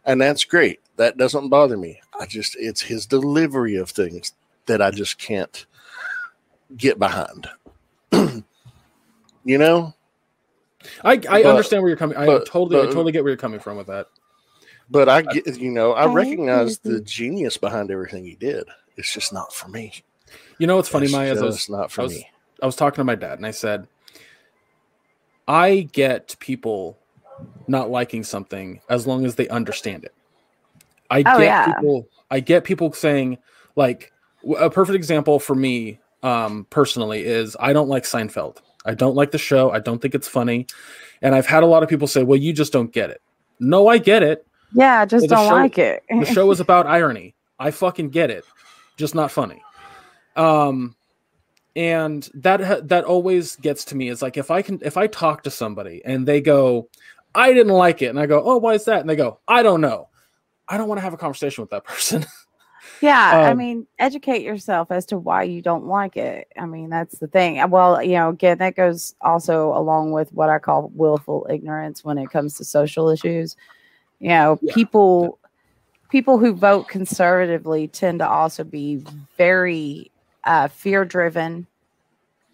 and that's great. That doesn't bother me. It's his delivery of things that I just can't get behind. You know, I understand where you're coming. I totally get where you're coming from with that. But I get, I recognize the genius behind everything he did. It's just not for me. You know, it's funny, Maya. I was talking to my dad, and I said, I get people not liking something as long as they understand it. I get people saying, like, a perfect example for me personally is I don't like Seinfeld. I don't like the show. I don't think it's funny. And I've had a lot of people say, well, you just don't get it. No, I get it. Yeah, I just don't like it. The show is about irony. I fucking get it. Just not funny. And that always gets to me. Is like, if I talk to somebody and they go, I didn't like it. And I go, oh, why is that? And they go, I don't know. I don't want to have a conversation with that person. Yeah, educate yourself as to why you don't like it. I mean, that's the thing. Well, again, that goes also along with what I call willful ignorance when it comes to social issues. People who vote conservatively tend to also be very fear-driven,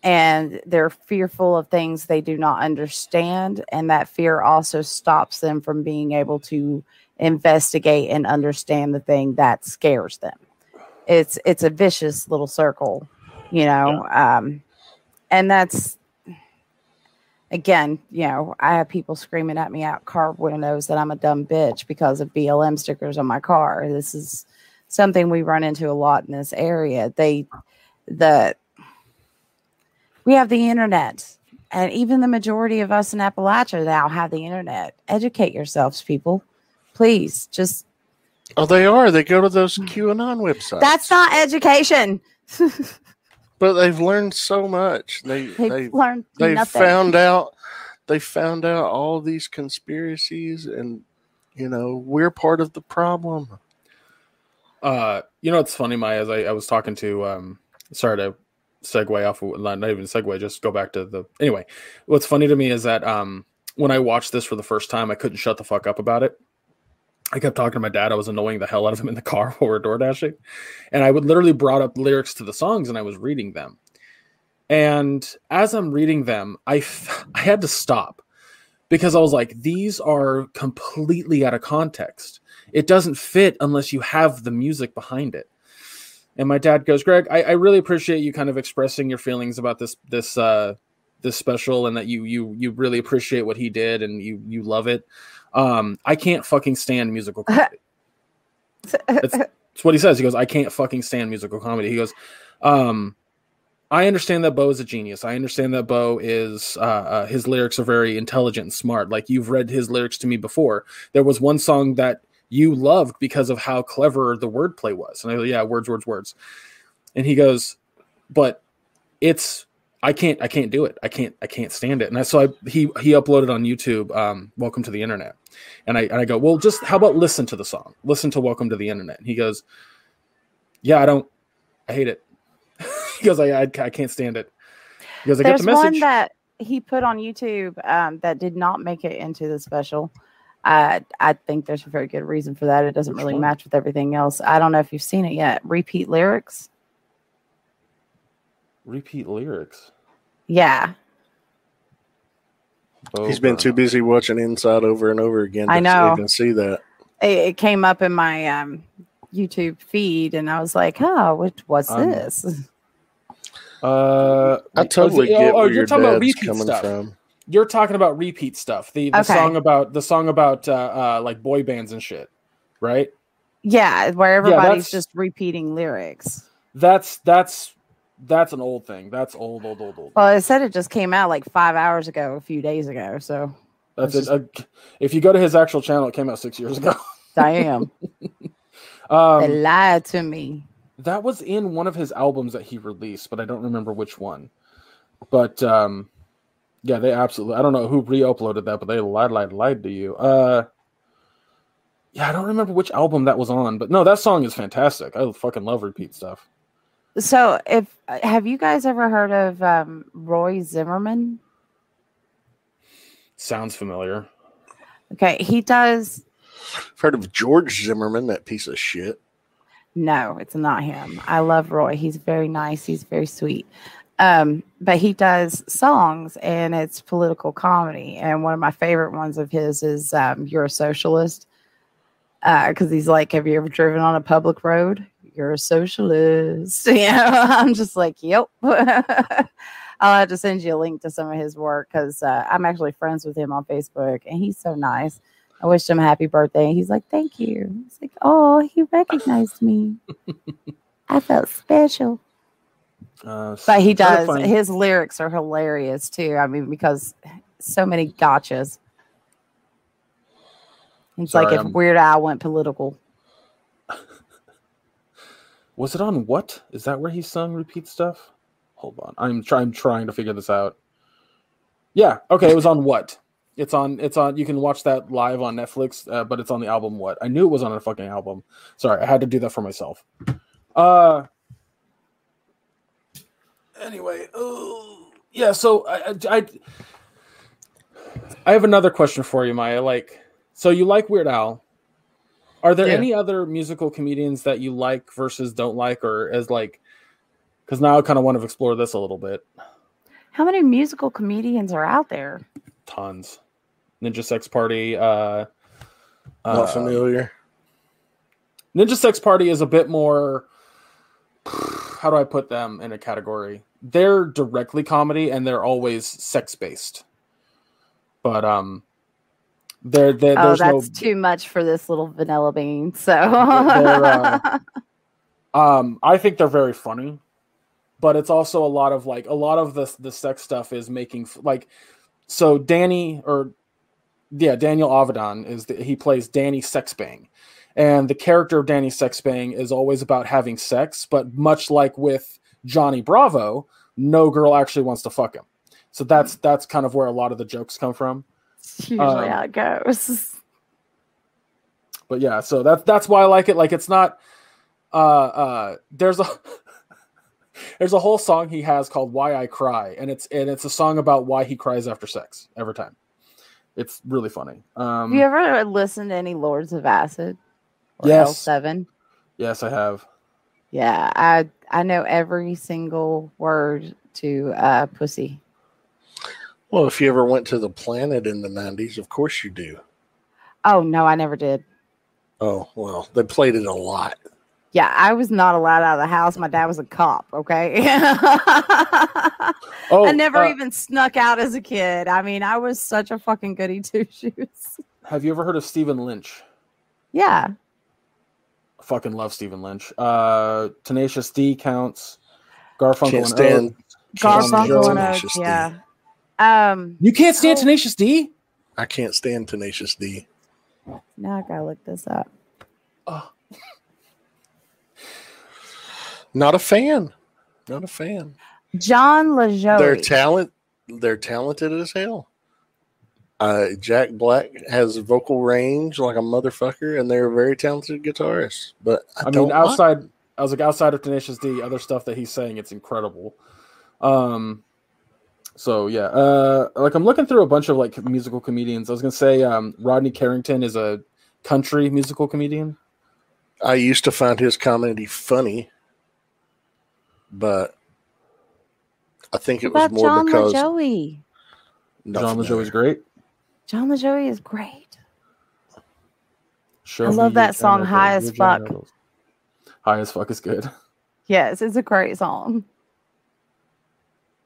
and they're fearful of things they do not understand, and that fear also stops them from being able to investigate and understand the thing that scares them. It's a vicious little circle, and that's, again, I have people screaming at me out car windows that I'm a dumb bitch because of BLM stickers on my car. This is something we run into a lot in this area. We have the internet, and even the majority of us in Appalachia now have the internet. Educate yourselves, people. Please, just... Oh, they are. They go to those QAnon websites. That's not education. But they've learned so much. They found out all these conspiracies, and we're part of the problem. It's funny, Maya. As I was talking to, sorry to segue off, not even segue, just go back to the. Anyway, what's funny to me is that when I watched this for the first time, I couldn't shut the fuck up about it. I kept talking to my dad. I was annoying the hell out of him in the car while we were door dashing. And I would literally brought up lyrics to the songs, and I was reading them. And as I'm reading them, I had to stop because I was like, these are completely out of context. It doesn't fit unless you have the music behind it. And my dad goes, Greg, I really appreciate you kind of expressing your feelings about this special, and that you really appreciate what he did, and you love it. I can't fucking stand musical comedy. That's what he says. He goes, I can't fucking stand musical comedy. He goes, I understand that Bo is a genius. I understand that Bo is, his lyrics are very intelligent and smart. Like, you've read his lyrics to me before. There was one song that you loved because of how clever the wordplay was. And I go, yeah, words, words, words. And he goes, but it's, I can't do it. I can't stand it. And he uploaded on YouTube, Welcome to the Internet. And I go, well, just how about listen to the song? Listen to Welcome to the Internet. And he goes, yeah, I hate it. He goes, I can't stand it. He goes, I get the message. There's one that he put on YouTube that did not make it into the special. I think there's a very good reason for that. It doesn't really match with everything else. I don't know if you've seen it yet. Repeat lyrics. Repeat lyrics. Yeah. Bo He's been too busy watching Inside over and over again. I know. I can see that. It came up in my YouTube feed, and I was like, "Oh, what's this?" I totally get where your dad's coming from. You're talking about repeat stuff. The okay. song about like boy bands and shit, right? Yeah, where everybody's just repeating lyrics. That's an old thing. That's old. Well, it said it just came out like 5 hours ago, a few days ago. So that's it. If you go to his actual channel, it came out 6 years ago. Damn. They lied to me. That was in one of his albums that he released, but I don't remember which one. But yeah, they absolutely. I don't know who re-uploaded that, but they lied to you. Yeah, I don't remember which album that was on, but no, that song is fantastic. I fucking love repeat stuff. So, have you guys ever heard of Roy Zimmerman? Sounds familiar. Okay, he does. I've heard of George Zimmerman, that piece of shit. No, it's not him. I love Roy. He's very nice. He's very sweet. But he does songs, and it's political comedy. And one of my favorite ones of his is You're a Socialist. Because he's like, have you ever driven on a public road? You're a socialist. You know, I'm just like, yep. I'll have to send you a link to some of his work because I'm actually friends with him on Facebook, and he's so nice. I wished him a happy birthday. He's like, thank you. It's like, oh, he recognized me. I felt special. But he does. His lyrics are hilarious, too. I mean, because so many gotchas. It's like if Weird Al went political. Was it on What? Is that where he sung Repeat Stuff? Hold on. I'm trying to figure this out. Yeah. Okay. It was on What? It's on. You can watch that live on Netflix, but it's on the album What? I knew it was on a fucking album. Sorry. I had to do that for myself. Anyway. Oh, yeah. So I have another question for you, Maya. So you like Weird Al. Are there any other musical comedians that you like versus don't like, or as like, because now I kind of want to explore this a little bit. How many musical comedians are out there? Tons. Ninja Sex Party. Not familiar. Ninja Sex Party is a bit more, how do I put them in a category? They're directly comedy, and they're always sex-based. But, that's too much for this little vanilla bean. So I think they're very funny, but it's also a lot of the sex stuff is making Daniel Avedon he plays Danny Sexbang, and the character of Danny Sexbang is always about having sex, but much like with Johnny Bravo, no girl actually wants to fuck him. So that's kind of where a lot of the jokes come from. Usually how it goes, but yeah, so that's why I like it. Like, it's not there's a whole song he has called Why I Cry, and it's a song about why he cries after sex every time. It's really funny. Have you ever listened to any Lords of Acid or L7? Yes, I have. Yeah, I know every single word to Pussy. Well, if you ever went to the Planet in the 90s, of course you do. Oh, no, I never did. Oh, well, they played it a lot. Yeah, I was not allowed out of the house. My dad was a cop, okay? I never even snuck out as a kid. I mean, I was such a fucking goody two-shoes. Have you ever heard of Stephen Lynch? Yeah. I fucking love Stephen Lynch. Tenacious D counts. Garfunkel and Oates. Garfunkel and Oates, yeah. You can't stand Tenacious D? I can't stand Tenacious D. Now I gotta look this up. Not a fan. Not a fan. John LaJoie. They're talented as hell. Jack Black has vocal range like a motherfucker, and they're a very talented guitarist. But outside of Tenacious D, other stuff that he's saying, it's incredible. So yeah, I'm looking through a bunch of musical comedians. I was gonna say Rodney Carrington is a country musical comedian. I used to find his comedy funny, but I think it was more John because LaJoie. John LaJoie is great. John LaJoie is great. Sure, I love that song, "High as Fuck." High as Fuck is good. Yes, it's a great song.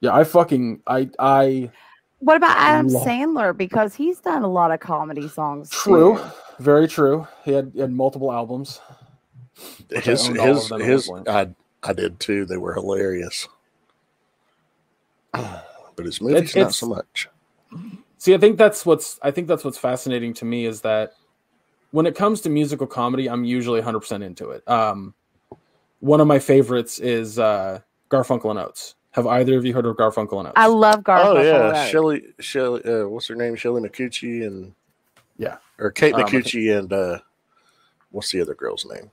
Yeah, What about Adam Sandler? Because he's done a lot of comedy songs. True, too. Very true. He had multiple albums. I did too. They were hilarious, but his movies not so much. See, I think that's what's fascinating to me is that when it comes to musical comedy, I'm usually 100% into it. One of my favorites is Garfunkel and Oates. Have either of you heard of Garfunkel and Oates? I love Garfunkel. Oh yeah, right. Shelley. What's her name? Shelley Micucci or Kate Micucci and what's the other girl's name?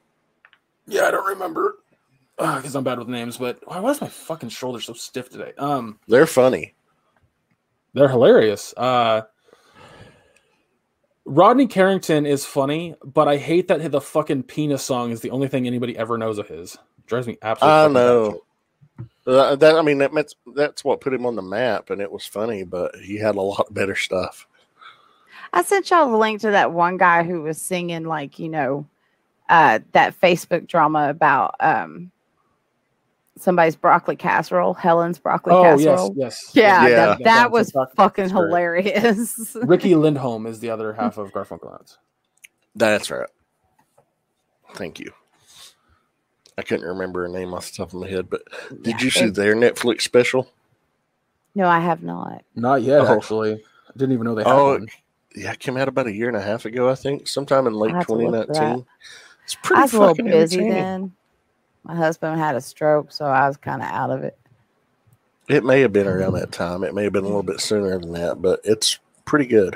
Yeah, I don't remember because I'm bad with names. But why was my fucking shoulder so stiff today? They're funny. They're hilarious. Rodney Carrington is funny, but I hate that the fucking penis song is the only thing anybody ever knows of his. It drives me absolutely. I know. That's what put him on the map, and it was funny, but he had a lot better stuff. I sent y'all the link to that one guy who was singing, like, you know, that Facebook drama about somebody's broccoli casserole, Helen's broccoli casserole. Yes. That was fucking hilarious. Ricky Lindholm is the other half of Garfunkel. That's right. Thank you. I couldn't remember her name off the top of my head, but did you see their Netflix special? No, I have not. Not yet, actually. I didn't even know they had one. Yeah, it came out about 1.5 years ago, I think, sometime in late 2019. It's pretty fucking. I was a little busy then. My husband had a stroke, so I was kind of out of it. It may have been around that time. It may have been a little bit sooner than that, but it's pretty good.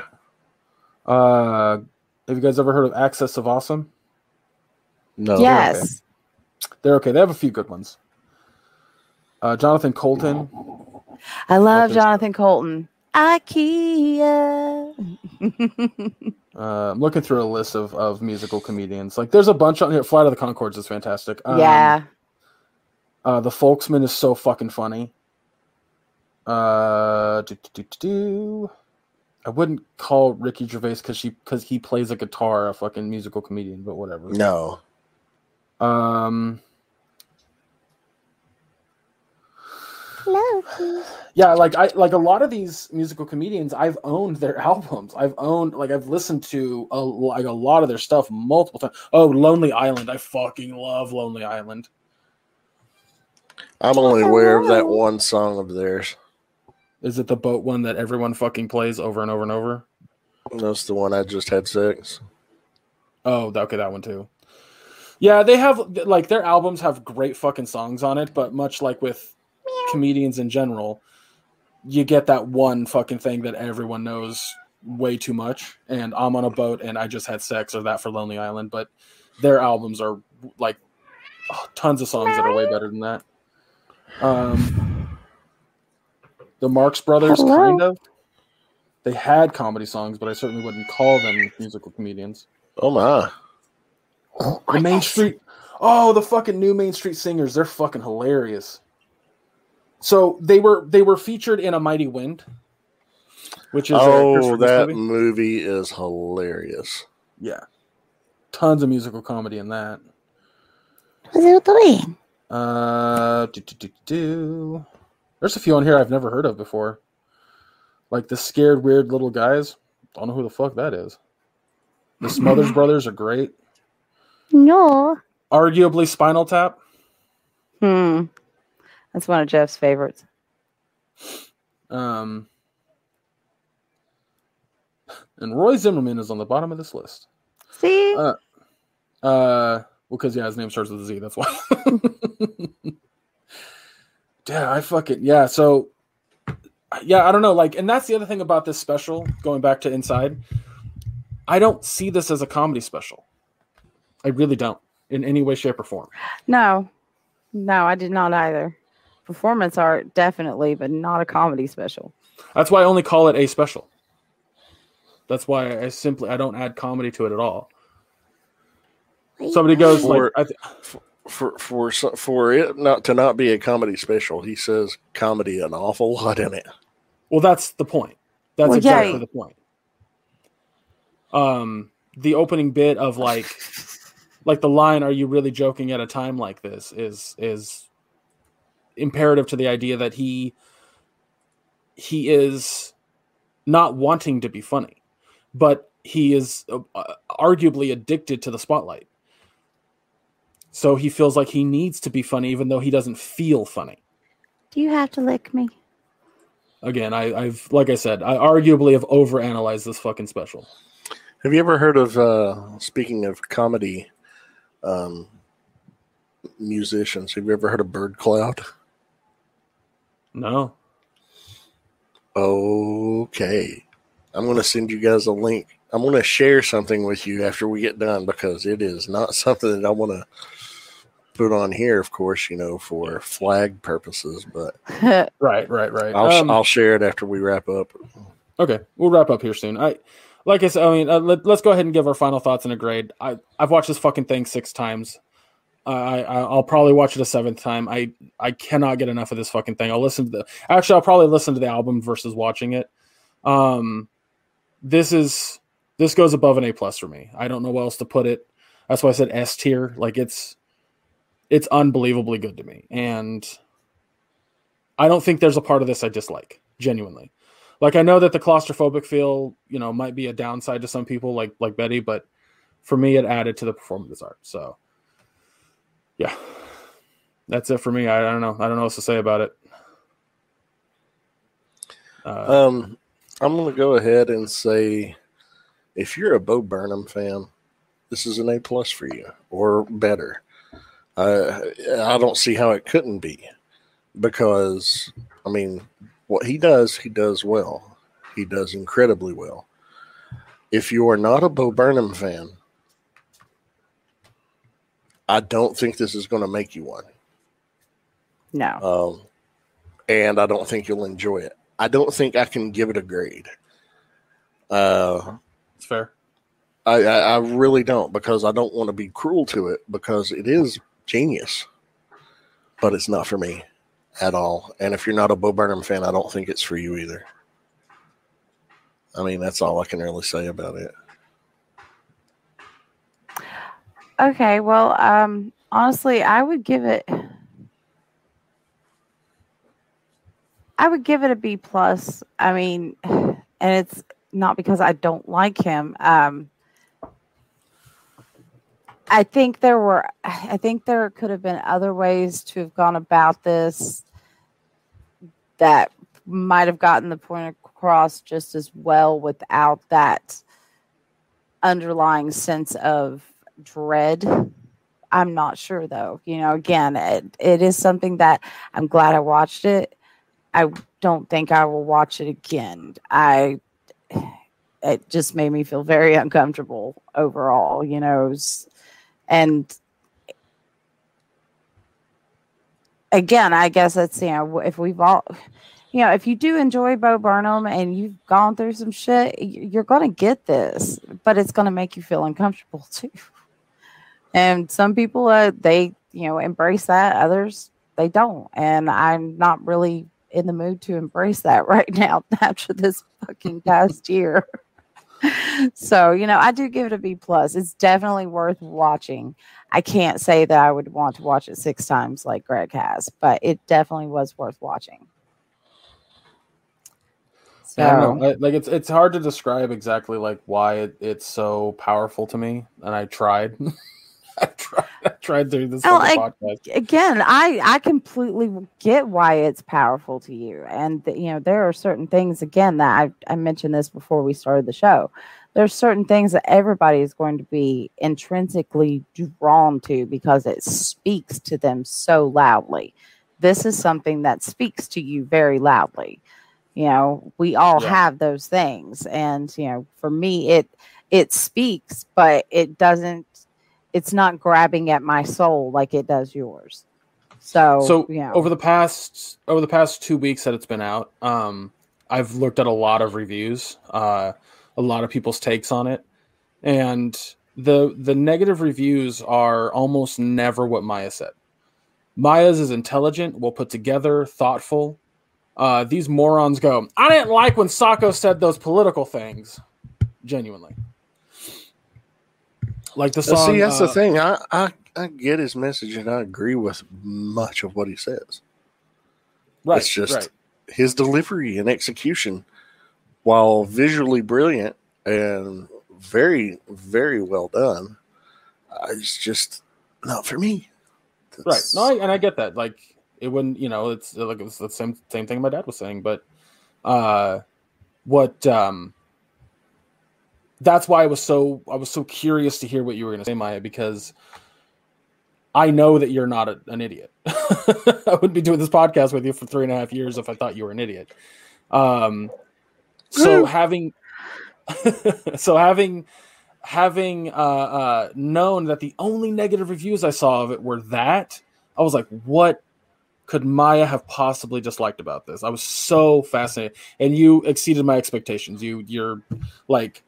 Have you guys ever heard of Access of Awesome? No. Yes. They're okay. They have a few good ones. Jonathan Colton. I love Jonathan Colton. IKEA. I'm looking through a list of musical comedians. Like, there's a bunch on here. Flight of the Conchords is fantastic. The Folksman is so fucking funny. I wouldn't call Ricky Gervais because he plays a guitar a fucking musical comedian, but whatever. No. Loki. Yeah, like a lot of these musical comedians, I've owned their albums. I've listened to a lot of their stuff multiple times. Oh, Lonely Island. I fucking love Lonely Island. I'm only aware of that one song of theirs. Is it the boat one that everyone fucking plays over and over and over? That's the one I just had sex. Oh, okay, that one too. Yeah, they have, like, their albums have great fucking songs on it, but much like with comedians in general, you get that one fucking thing that everyone knows way too much, and I'm on a boat and I just had sex, or that for Lonely Island, but their albums are, like, tons of songs that are way better than that. The Marx Brothers, kind of. They had comedy songs, but I certainly wouldn't call them musical comedians. Oh, my. The Main Street. Oh, the fucking new Main Street Singers. They're fucking hilarious. So they were featured in A Mighty Wind, which is that movie is hilarious. Yeah. Tons of musical comedy in that. There's a few on here I've never heard of before. Like The Scared Weird Little Guys. Don't know who the fuck that is. The Smothers Brothers are great. No. Arguably Spinal Tap. That's one of Jeff's favorites. And Roy Zimmerman is on the bottom of this list. See? Well, because, his name starts with a Z. That's why. Dude, I don't know. Like, and that's the other thing about this special, going back to Inside. I don't see this as a comedy special. I really don't, in any way, shape, or form. No, I did not either. Performance art, definitely, but not a comedy special. That's why I only call it a special. That's why I don't add comedy to it at all. Somebody goes for it not to be a comedy special. He says comedy an awful lot in it. Well, that's the point. That's exactly the point. The opening bit of like the line, "Are you really joking at a time like this?" is imperative to the idea that he is not wanting to be funny, but he is arguably addicted to the spotlight. So he feels like he needs to be funny, even though he doesn't feel funny. Do you have to lick me? Again, I've like I said, I arguably have overanalyzed this fucking special. Have you ever heard of, speaking of comedy musicians, have you ever heard of Bird Cloud? No. Okay. I'm going to send you guys a link. I'm going to share something with you after we get done, because it is not something that I want to put on here, of course, for flag purposes. But right. I'll share it after we wrap up. Okay, we'll wrap up here soon. Like I said, I mean, let's go ahead and give our final thoughts and a grade. I've watched this fucking thing 6 times. I'll probably watch it a 7th time. I cannot get enough of this fucking thing. I'll probably listen to the album versus watching it. This goes above an A+ for me. I don't know what else to put it. That's why I said S tier. Like it's unbelievably good to me. And I don't think there's a part of this I dislike, genuinely. Like, I know that the claustrophobic feel, you know, might be a downside to some people like Betty, but for me, it added to the performance art. So, yeah, that's it for me. I don't know. I don't know what else to say about it. I'm going to go ahead and say, if you're a Bo Burnham fan, this is an A+ for you, or better. I don't see how it couldn't be, because, I mean, what he does well. He does incredibly well. If you are not a Bo Burnham fan, I don't think this is going to make you one. No. And I don't think you'll enjoy it. I don't think I can give it a grade. It's fair. I really don't, because I don't want to be cruel to it, because it is genius, but it's not for me at all. And if you're not a Bo Burnham fan, I don't think it's for you either. I mean, that's all I can really say about it. Okay, well, honestly, I would give it a B+. I mean, and it's not because I don't like him. I think there could have been other ways to have gone about this that might have gotten the point across just as well without that underlying sense of dread. I'm not sure, though. You know, again, it is something that I'm glad I watched it. I don't think I will watch it again. It just made me feel very uncomfortable overall, you know. And again, I guess that's, you know, if we've all, you know, if you do enjoy Bo Burnham and you've gone through some shit, you're going to get this, but it's going to make you feel uncomfortable too. And some people, they, you know, embrace that. Others, they don't. And I'm not really in the mood to embrace that right now after this fucking past year. So, you know, I do give it a B+. It's definitely worth watching. I can't say that I would want to watch it 6 times like Greg has, but it definitely was worth watching. So, I don't know. Like, it's hard to describe exactly like why it's so powerful to me, and I tried. I tried doing this podcast. Again, I completely get why it's powerful to you. And, you know, there are certain things, again, that I mentioned this before we started the show. There's certain things that everybody is going to be intrinsically drawn to because it speaks to them so loudly. This is something that speaks to you very loudly. You know, we all have those things. And, you know, for me, it speaks, but it doesn't. It's not grabbing at my soul like it does yours. So yeah. Over the past 2 weeks that it's been out, I've looked at a lot of reviews, a lot of people's takes on it, and the negative reviews are almost never what Maya said. Maya's is intelligent, well put together, thoughtful. These morons go, I didn't like when Socko said those political things. Genuinely. Like the song, see, that's the thing. I get his message, and I agree with much of what he says. Right, it's just his delivery and execution, while visually brilliant and very, very well done, it's just not for me. That's... Right. No, and I get that. Like, it wouldn't. You know, it's like it's the same thing my dad was saying. But that's why I was so curious to hear what you were going to say, Maya, because I know that you're not an idiot. I wouldn't be doing this podcast with you for 3.5 years if I thought you were an idiot. So having, known that the only negative reviews I saw of it were that, I was like, what could Maya have possibly disliked about this? I was so fascinated, and you exceeded my expectations. You're like,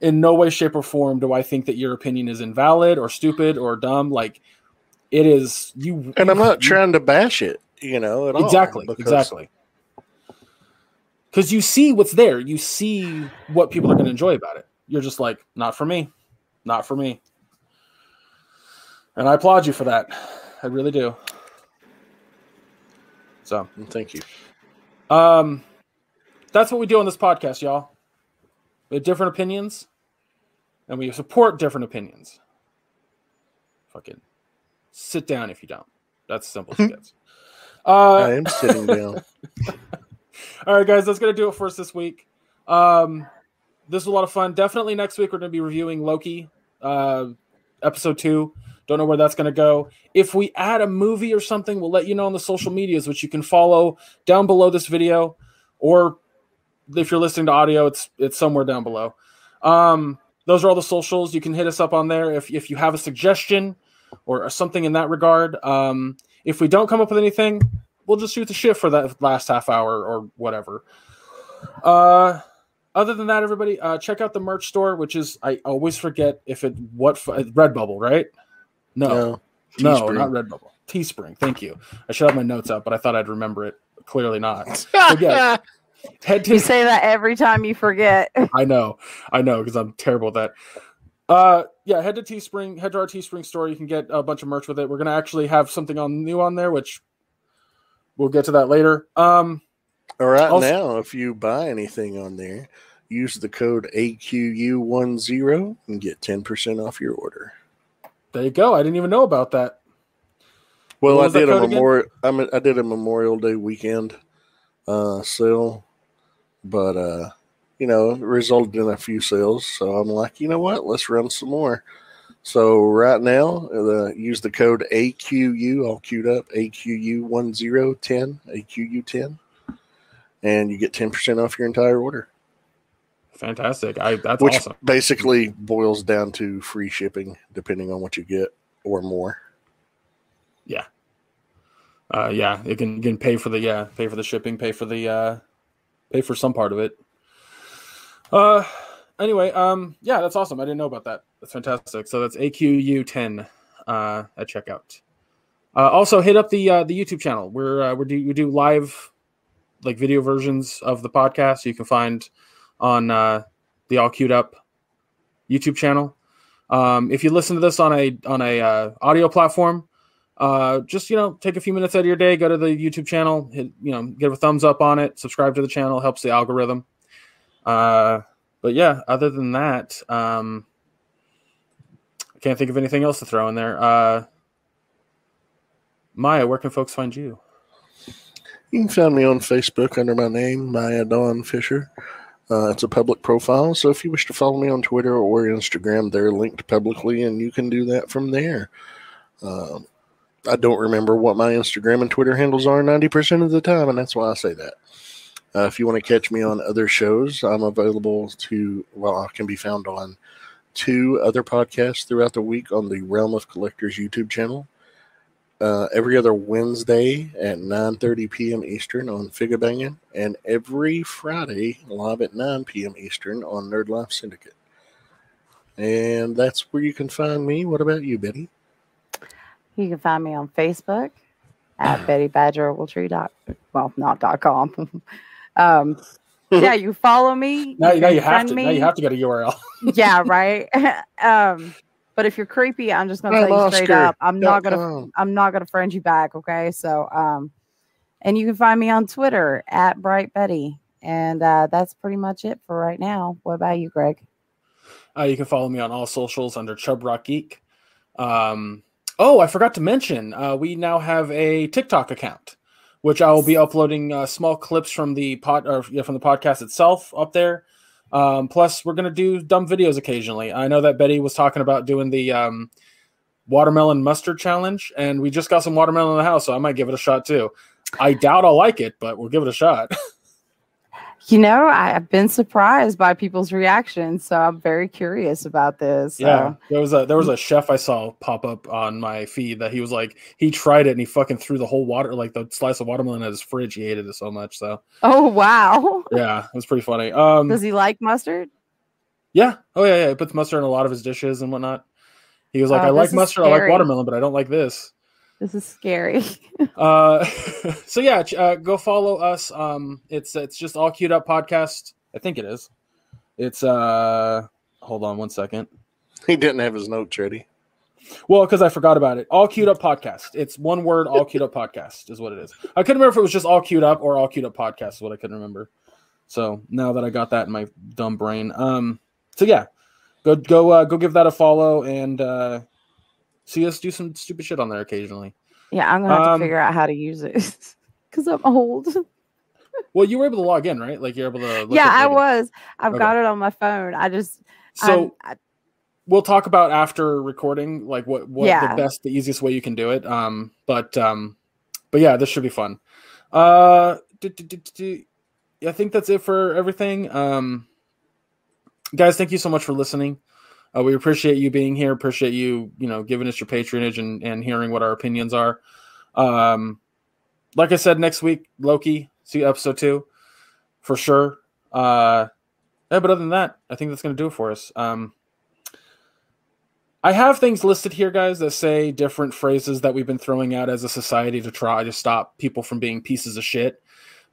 in no way, shape, or form do I think that your opinion is invalid or stupid or dumb. Like, it is you. And I'm not trying to bash it, at exactly, all. Exactly. Because you see what's there. You see what people are going to enjoy about it. You're just like, not for me. Not for me. And I applaud you for that. I really do. So thank you. That's what we do on this podcast, y'all. We have different opinions, and we support different opinions. Fucking sit down if you don't. That's simple as it gets. I am sitting down. All right, guys, that's going to do it for us this week. This was a lot of fun. Definitely next week we're going to be reviewing Loki, episode 2. Don't know where that's going to go. If we add a movie or something, we'll let you know on the social medias, which you can follow down below this video. Or if you're listening to audio, it's somewhere down below. Those are all the socials. You can hit us up on there if you have a suggestion or something in that regard. If we don't come up with anything, we'll just shoot the shit for that last half hour or whatever. Other than that, everybody, check out the merch store, which is, I always forget Redbubble, right? No, not Redbubble. Teespring. Thank you. I should have my notes up, but I thought I'd remember it. Clearly not. So yes, you say that every time you forget. I know, because I'm terrible at that. Head to Teespring. Head to our Teespring store. You can get a bunch of merch with it. We're gonna actually have something new on there, which we'll get to that later. Now, if you buy anything on there, use the code AQU10 and get 10% off your order. There you go. I didn't even know about that. Well, I did a Memorial Day weekend sale, but it resulted in a few sales. So I'm like, you know what? Let's run some more. So right now, use the code AQU, all queued up, AQU10, AQU10, and you get 10% off your entire order. Fantastic. Which awesome. Basically boils down to free shipping, depending on what you get or more. Yeah. You can pay for the shipping, pay for some part of it. That's awesome. I didn't know about that. That's fantastic. So that's AQU10 at checkout. Also hit up the YouTube channel. We do live like video versions of the podcast. You can find on the All Cued Up YouTube channel. If you listen to this on a audio platform, just take a few minutes out of your day, go to the YouTube channel, give a thumbs up on it, subscribe to the channel, helps the algorithm. Other than that, I can't think of anything else to throw in there. Maya, where can folks find you? You can find me on Facebook under my name, Maya Don Fisher. It's a public profile, so if you wish to follow me on Twitter or Instagram, they're linked publicly, and you can do that from there. I don't remember what my Instagram and Twitter handles are 90% of the time, and that's why I say that. If you want to catch me on other shows, I'm available I can be found on 2 other podcasts throughout the week on the Realm of Collectors YouTube channel. Every other Wednesday at 9:30 p.m. Eastern on Figga Bangin', and every Friday live at 9 p.m. Eastern on Nerd Life Syndicate. And that's where you can find me. What about you, Betty? You can find me on Facebook at Betty Badger. Not .com. You follow me. Now you have to get a URL. Yeah, right. But if you're creepy, I'm just going to tell you straight up, I'm not going to friend you back. Okay. So, and you can find me on Twitter at Bright Betty. And, that's pretty much it for right now. What about you, Greg? You can follow me on all socials under Chub Rock Geek. I forgot to mention, we now have a TikTok account, which I will be uploading small clips from the podcast itself up there. Plus, we're going to do dumb videos occasionally. I know that Betty was talking about doing the watermelon mustard challenge, and we just got some watermelon in the house, so I might give it a shot too. I doubt I'll like it, but we'll give it a shot. You know, I've been surprised by people's reactions, so I'm very curious about this. So. Yeah, there was a chef I saw pop up on my feed that he was like, he tried it and he fucking threw the whole the slice of watermelon at his fridge. He hated it so much. So. Oh wow. Yeah, it was pretty funny. Does he like mustard? Yeah. Oh yeah, yeah. He puts mustard in a lot of his dishes and whatnot. He was like, I like mustard, I like watermelon, but I don't like this. This is scary. So yeah, go follow us. It's just All Cued Up podcast. I think it is. It's hold on one second. He didn't have his notes ready. Well, because I forgot about it. All Cued Up podcast. It's one word. All Cued Up podcast is what it is. I couldn't remember if it was just All Cued Up or All Cued Up podcast. Is what I couldn't remember. So now that I got that in my dumb brain. So yeah, go give that a follow and. See us do some stupid shit on there occasionally. Yeah, I'm gonna have to figure out how to use it because I'm old. Well, you were able to log in, right? Like you're able to. Look I was. I've got it on my phone. We'll talk about after recording, like what the easiest way you can do it. But yeah, this should be fun. I think that's it for everything. Guys, thank you so much for listening. We appreciate you being here. Appreciate you giving us your patronage and hearing what our opinions are. Like I said, next week, Loki, see episode 2 for sure. But other than that, I think that's going to do it for us. I have things listed here, guys, that say different phrases that we've been throwing out as a society to try to stop people from being pieces of shit.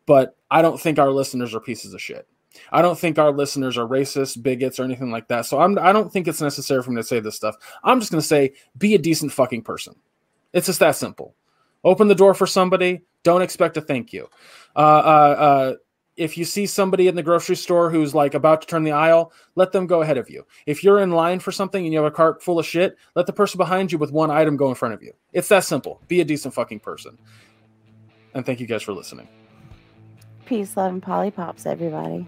But I don't think our listeners are pieces of shit. I don't think our listeners are racist, bigots, or anything like that. So I don't think it's necessary for me to say this stuff. I'm just going to say, be a decent fucking person. It's just that simple. Open the door for somebody. Don't expect a thank you. If you see somebody in the grocery store who's like about to turn the aisle, let them go ahead of you. If you're in line for something and you have a cart full of shit, let the person behind you with one item go in front of you. It's that simple. Be a decent fucking person. And thank you guys for listening. Peace, love, and Polly Pops, everybody.